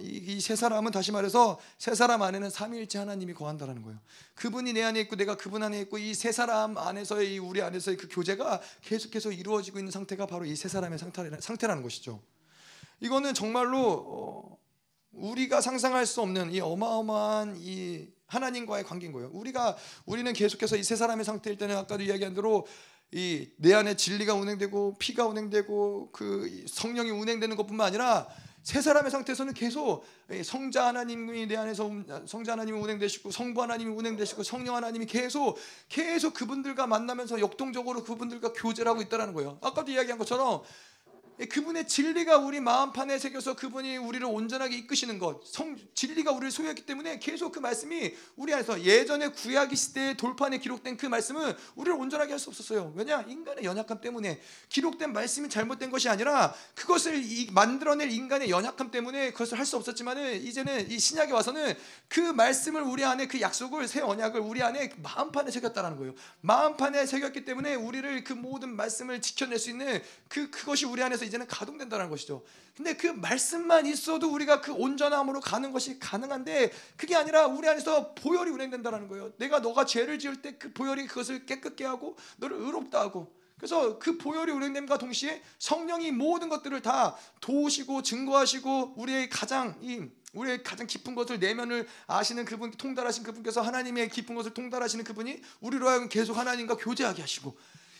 이 세 사람은 다시 말해서 세 사람 안에는 삼위일체 하나님이 거한다라는 거예요. 그분이 내 안에 있고 내가 그분 안에 있고 이 세 사람 안에서의 이 우리 안에서의 그 교제가 계속해서 이루어지고 있는 상태가 바로 이 세 사람의 상태라는 것이죠. 이거는 정말로 우리가 상상할 수 없는 이 어마어마한 이 하나님과의 관계인 거예요. 우리가 우리는 계속해서 이 세 사람의 상태일 때는 아까도 이야기한 대로 이 내 안에 진리가 운행되고 피가 운행되고 그 성령이 운행되는 것뿐만 아니라 세 사람의 상태에서는 계속 성자 하나님이 내 안에서 성자 하나님이 운행되시고 성부 하나님이 운행되시고 성령 하나님이 계속 계속 그분들과 만나면서 역동적으로 그분들과 교제를 하고 있다는 거예요. 아까도 이야기한 것처럼 그분의 진리가 우리 마음판에 새겨서 그분이 우리를 온전하게 이끄시는 것, 성, 진리가 우리를 소유했기 때문에 계속 그 말씀이 우리 안에서 예전에 구약의 시대의 돌판에 기록된 그 말씀은 우리를 온전하게 할 수 없었어요. 왜냐? 인간의 연약함 때문에 기록된 말씀이 잘못된 것이 아니라 그것을 이, 만들어낼 인간의 연약함 때문에 그것을 할 수 없었지만 이제는 이 신약에 와서는 그 말씀을 우리 안에 그 약속을 새 언약을 우리 안에 마음판에 새겼다는 거예요. 마음판에 새겼기 때문에 우리를 그 모든 말씀을 지켜낼 수 있는 그, 그것이 우리 안에서 이제는 가동된다는 것이죠. 근데 그 말씀만 있어도 우리가 그 온전함으로 가는 것이 가능한데 그게 아니라 우리 안에서 보혈이 운행된다는 거예요. 내가 너가 죄를 지을 때 그 보혈이 그것을 깨끗게 하고 너를 의롭다 하고, 그래서 그 보혈이 운행됨과 동시에 성령이 모든 것들을 다 도우시고 증거하시고 우리의 가장 이 우리의 가장 깊은 것을, 내면을 아시는 그분, 통달하신 그분께서, 하나님의 깊은 것을 통달하시는 그분이 우리로 하여금 계속 하나님과 교제하게 하시고,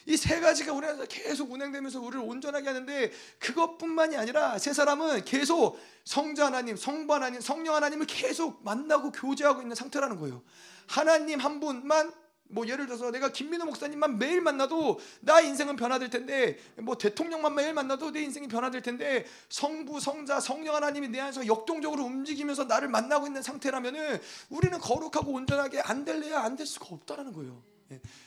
이 세 가지가 우리 안에서 계속 운행되면서 우리를 온전하게 하는데, 그것뿐만이 아니라 세 사람은 계속 성자 하나님, 성부 하나님, 성령 하나님을 계속 만나고 교제하고 있는 상태라는 거예요. 하나님 한 분만, 뭐 예를 들어서 내가 김민호 목사님만 매일 만나도 나 인생은 변화될 텐데, 뭐 대통령만 매일 만나도 내 인생이 변화될 텐데, 성부, 성자, 성령 하나님이 내 안에서 역동적으로 움직이면서 나를 만나고 있는 상태라면은 우리는 거룩하고 온전하게 안 될래야 안 될 수가 없다라는 거예요.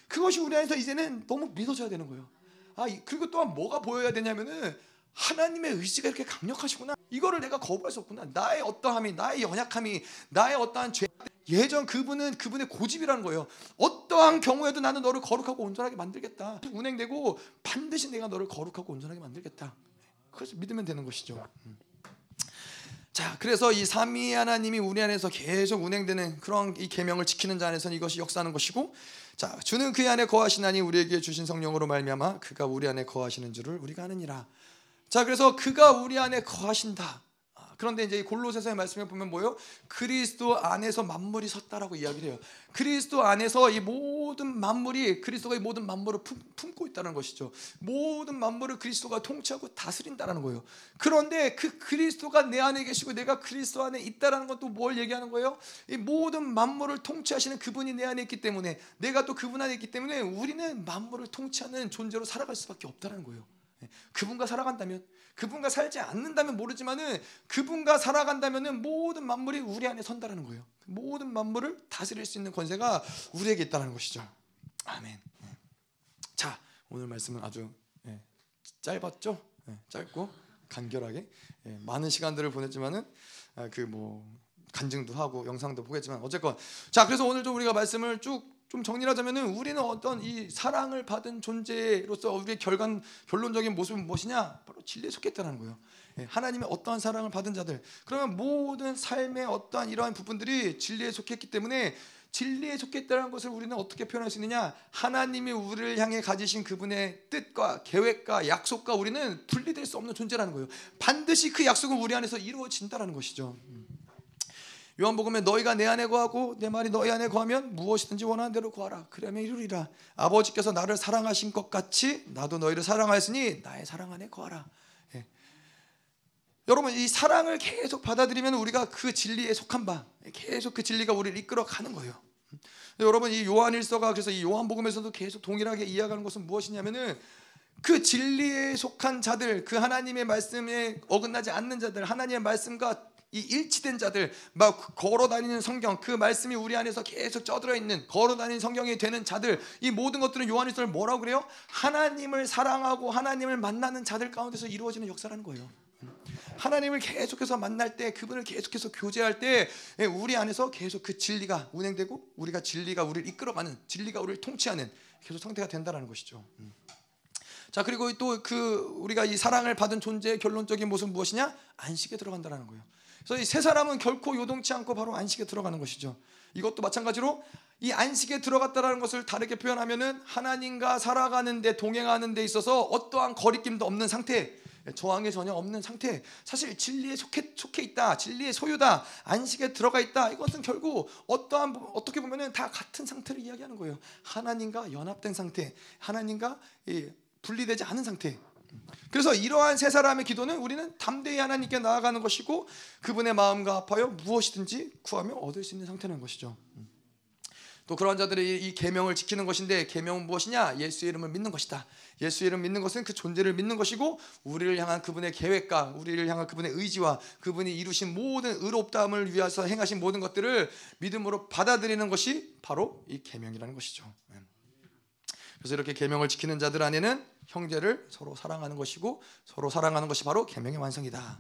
그것이 우리 안에서 이제는 너무 믿어져야 되는 거예요. 아, 그리고 또한 뭐가 보여야 되냐면은, 하나님의 의지가 이렇게 강력하시구나, 이거를 내가 거부할 수 없구나, 나의 어떠함이, 나의 연약함이, 나의 어떠한 죄, 예전 그분은 그분의 고집이라는 거예요. 어떠한 경우에도 나는 너를 거룩하고 온전하게 만들겠다, 운행되고 반드시 내가 너를 거룩하고 온전하게 만들겠다. 그래서 믿으면 되는 것이죠. 자, 그래서 이 삼위의 하나님이 우리 안에서 계속 운행되는 그런 이 계명을 지키는 자 안에서는 이것이 역사하는 것이고, 자, 주는 그의 안에 거하시나니 우리에게 주신 성령으로 말미암아 그가 우리 안에 거하시는 줄을 우리가 아느니라. 자, 그래서 그가 우리 안에 거하신다. 그런데 이제 이 골로새서의 말씀을 보면 뭐예요? 그리스도 안에서 만물이 섰다라고 이야기를 해요. 그리스도 안에서 이 모든 만물이, 그리스도가 이 모든 만물을 품, 품고 있다는 것이죠. 모든 만물을 그리스도가 통치하고 다스린다라는 거예요. 그런데 그 그리스도가 내 안에 계시고 내가 그리스도 안에 있다라는 것도 뭘 얘기하는 거예요? 이 모든 만물을 통치하시는 그분이 내 안에 있기 때문에, 내가 또 그분 안에 있기 때문에 우리는 만물을 통치하는 존재로 살아갈 수밖에 없다는 거예요. 그분과 살아간다면, 그분과 살지 않는다면 모르지만은, 그분과 살아간다면은 모든 만물이 우리 안에 선다라는 거예요. 모든 만물을 다스릴 수 있는 권세가 우리에게 있다는 것이죠. 아멘. 네. 자, 오늘 말씀은 아주 네, 짧았죠? 네, 짧고 간결하게, 네, 많은 시간들을 보냈지만은 아, 그 뭐 간증도 하고 영상도 보겠지만 어쨌건, 자, 그래서 오늘도 우리가 말씀을 쭉 좀 정리하자면은, 우리는 어떤 이 사랑을 받은 존재로서 우리의 결간 결론적인 모습은 무엇이냐? 바로 진리에 속했다는 거예요. 하나님의 어떠한 사랑을 받은 자들. 그러면 모든 삶의 어떠한 이러한 부분들이 진리에 속했기 때문에, 진리에 속했다는 것을 우리는 어떻게 표현할 수 있느냐? 하나님이 우리를 향해 가지신 그분의 뜻과 계획과 약속과 우리는 분리될 수 없는 존재라는 거예요. 반드시 그 약속은 우리 안에서 이루어진다라는 것이죠. 요한복음에 너희가 내 안에 거하고 내 말이 너희 안에 거하면 무엇이든지 원하는 대로 구하라, 그러면 이루리라. 아버지께서 나를 사랑하신 것 같이 나도 너희를 사랑하였으니 나의 사랑 안에 거하라. 예. 여러분, 이 사랑을 계속 받아들이면 우리가 그 진리에 속한 바, 계속 그 진리가 우리를 이끌어가는 거예요. 여러분, 이 요한일서가, 그래서 이 요한복음에서도 계속 동일하게 이야기하는 것은 무엇이냐면은, 그 진리에 속한 자들, 그 하나님의 말씀에 어긋나지 않는 자들, 하나님의 말씀과 이 일치된 자들, 막 걸어다니는 성경, 그 말씀이 우리 안에서 계속 쩌들어 있는, 걸어다니는 성경이 되는 자들, 이 모든 것들은 요한일서를 뭐라고 그래요? 하나님을 사랑하고 하나님을 만나는 자들 가운데서 이루어지는 역사라는 거예요. 하나님을 계속해서 만날 때, 그분을 계속해서 교제할 때 우리 안에서 계속 그 진리가 운행되고, 우리가 진리가 우리를 이끌어가는, 진리가 우리를 통치하는 계속 상태가 된다는 것이죠. 자, 그리고 또 그 우리가 이 사랑을 받은 존재의 결론적인 모습은 무엇이냐? 안식에 들어간다는 거예요. 그래서 이 세 사람은 결코 요동치 않고 바로 안식에 들어가는 것이죠. 이것도 마찬가지로 이 안식에 들어갔다라는 것을 다르게 표현하면은, 하나님과 살아가는 데, 동행하는 데 있어서 어떠한 거리낌도 없는 상태, 저항이 전혀 없는 상태, 사실 진리에 속해, 속해 있다, 진리의 소유다, 안식에 들어가 있다, 이것은 결국 어떠한, 어떻게 보면은 다 같은 상태를 이야기하는 거예요. 하나님과 연합된 상태, 하나님과 이 분리되지 않은 상태. 그래서 이러한 세 사람의 기도는 우리는 담대히 하나님께 나아가는 것이고, 그분의 마음과 합하여 무엇이든지 구하며 얻을 수 있는 상태라는 것이죠. 또 그런 자들이 이 계명을 지키는 것인데, 계명은 무엇이냐? 예수의 이름을 믿는 것이다. 예수의 이름 믿는 것은 그 존재를 믿는 것이고, 우리를 향한 그분의 계획과 우리를 향한 그분의 의지와 그분이 이루신 모든 의롭다함을 위해서 행하신 모든 것들을 믿음으로 받아들이는 것이 바로 이 계명이라는 것이죠. 그래서 이렇게 계명을 지키는 자들 안에는 형제를 서로 사랑하는 것이고, 서로 사랑하는 것이 바로 계명의 완성이다.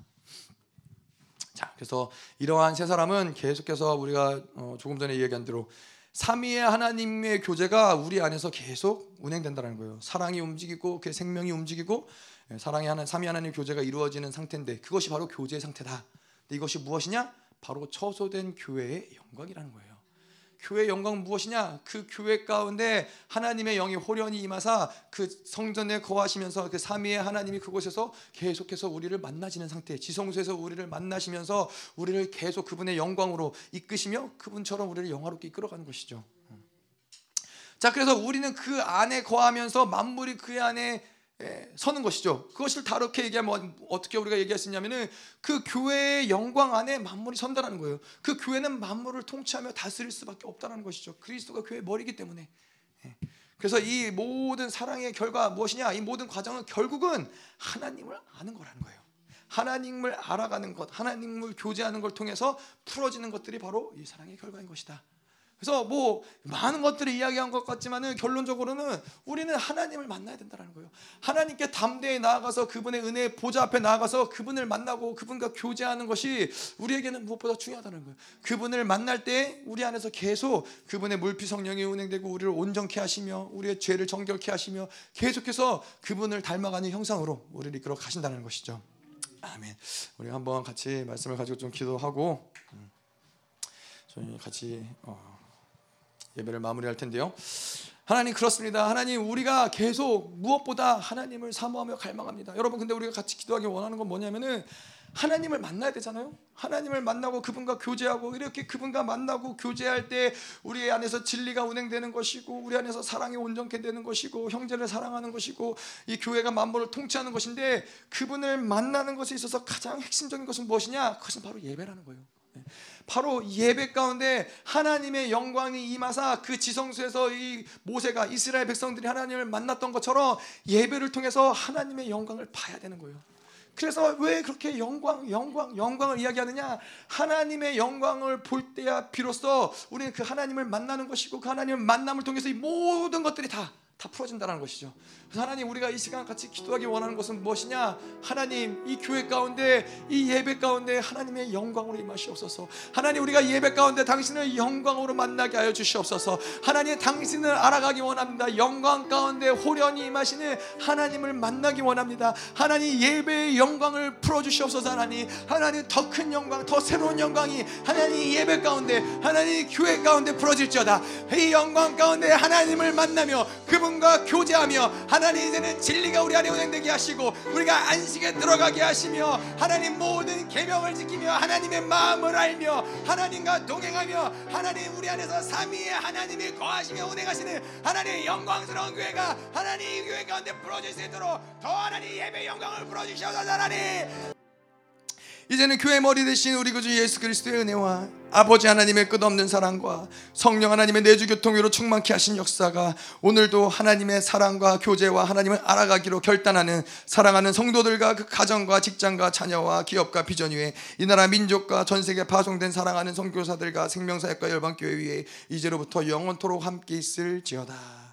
자, 그래서 이러한 세 사람은 계속해서 우리가 조금 전에 이야기한 대로 삼위의 하나님의 교제가 우리 안에서 계속 운행된다는 거예요. 사랑이 움직이고 그 생명이 움직이고 사랑의 하나, 삼위 하나님의 교제가 이루어지는 상태인데, 그것이 바로 교제의 상태다. 근데 이것이 무엇이냐? 바로 처소된 교회의 영광이라는 거예요. 교회의 영광은 무엇이냐? 그 교회 가운데 하나님의 영이 호련히 임하사 그 성전에 거하시면서 그 삼위의 하나님이 그곳에서 계속해서 우리를 만나시는 상태, 지성소에서 우리를 만나시면서 우리를 계속 그분의 영광으로 이끄시며 그분처럼 우리를 영화롭게 이끌어가는 것이죠. 자, 그래서 우리는 그 안에 거하면서 만물이 그 안에 서는 것이죠. 그것을 다르게 얘기하면 어떻게 우리가 얘기할 수 있냐면은 그 교회의 영광 안에 만물이 선다라는 거예요. 그 교회는 만물을 통치하며 다스릴 수밖에 없다라는 것이죠. 그리스도가 교회의 머리이기 때문에. 그래서 이 모든 사랑의 결과 무엇이냐? 이 모든 과정은 결국은 하나님을 아는 거라는 거예요. 하나님을 알아가는 것, 하나님을 교제하는 걸 통해서 풀어지는 것들이 바로 이 사랑의 결과인 것이다. 그래서 뭐 많은 것들을 이야기한 것 같지만은 결론적으로는 우리는 하나님을 만나야 된다는 거예요. 하나님께 담대히 나아가서 그분의 은혜의 보좌 앞에 나아가서 그분을 만나고 그분과 교제하는 것이 우리에게는 무엇보다 중요하다는 거예요. 그분을 만날 때 우리 안에서 계속 그분의 물피 성령이 운행되고 우리를 온전케 하시며 우리의 죄를 정결케 하시며 계속해서 그분을 닮아가는 형상으로 우리를 이끌어 가신다는 것이죠. 아멘. 우리 한번 같이 말씀을 가지고 좀 기도하고 저희 같이 어 예배를 마무리할 텐데요. 하나님 그렇습니다. 하나님 우리가 계속 무엇보다 하나님을 사모하며 갈망합니다. 여러분 근데 우리가 같이 기도하기 원하는 건 뭐냐면은 하나님을 만나야 되잖아요. 하나님을 만나고 그분과 교제하고 이렇게 그분과 만나고 교제할 때 우리 안에서 진리가 운행되는 것이고 우리 안에서 사랑이 온전케 되는 것이고 형제를 사랑하는 것이고 이 교회가 만물을 통치하는 것인데 그분을 만나는 것에 있어서 가장 핵심적인 것은 무엇이냐? 그것은 바로 예배라는 거예요. 바로 예배 가운데 하나님의 영광이 임하사 그 지성소에서 이 모세가 이스라엘 백성들이 하나님을 만났던 것처럼 예배를 통해서 하나님의 영광을 봐야 되는 거예요. 그래서 왜 그렇게 영광, 영광, 영광을 이야기하느냐? 하나님의 영광을 볼 때야 비로소 우리는 그 하나님을 만나는 것이고 그 하나님의 만남을 통해서 이 모든 것들이 다 다 풀어진다는 것이죠. 그래서 하나님 우리가 이 시간 같이 기도하기 원하는 것은 무엇이냐? 하나님 이 교회 가운데 이 예배 가운데 하나님의 영광으로 임하시옵소서. 하나님 우리가 예배 가운데 당신을 영광으로 만나게 하여 주시옵소서. 하나님 당신을 알아가기 원합니다. 영광 가운데 호련히 임하시는 하나님을 만나기 원합니다. 하나님 예배의 영광을 풀어주시옵소서. 하나님 하나님 더 큰 영광 더 새로운 영광이 하나님 예배 가운데 하나님 교회 가운데 풀어질지어다. 이 영광 가운데 하나님을 만나며 그분 과 교제하며 하나님 이제는 진리가 우리 안에 운행되게 하시고 우리가 안식에 들어가게 하시며 하나님 모든 계명을 지키며 하나님의 마음을 알며 하나님과 동행하며 하나님 우리 안에서 삼위의 하나님이 거하시며 운행하시는 하나님의 영광스러운 교회가 하나님 이 교회 가운데 부러질 수 있도록 더 하나님 예배 영광을 부러주시옵소서. 하나님 이제는 교회 머리 되신 우리 구주 예수 그리스도의 은혜와 아버지 하나님의 끝없는 사랑과 성령 하나님의 내주교통으로 충만케 하신 역사가 오늘도 하나님의 사랑과 교제와 하나님을 알아가기로 결단하는 사랑하는 성도들과 그 가정과 직장과 자녀와 기업과 비전 위에 이 나라 민족과 전 세계에 파송된 사랑하는 선교사들과 생명사역과 열방교회 위에 이제로부터 영원토록 함께 있을지어다.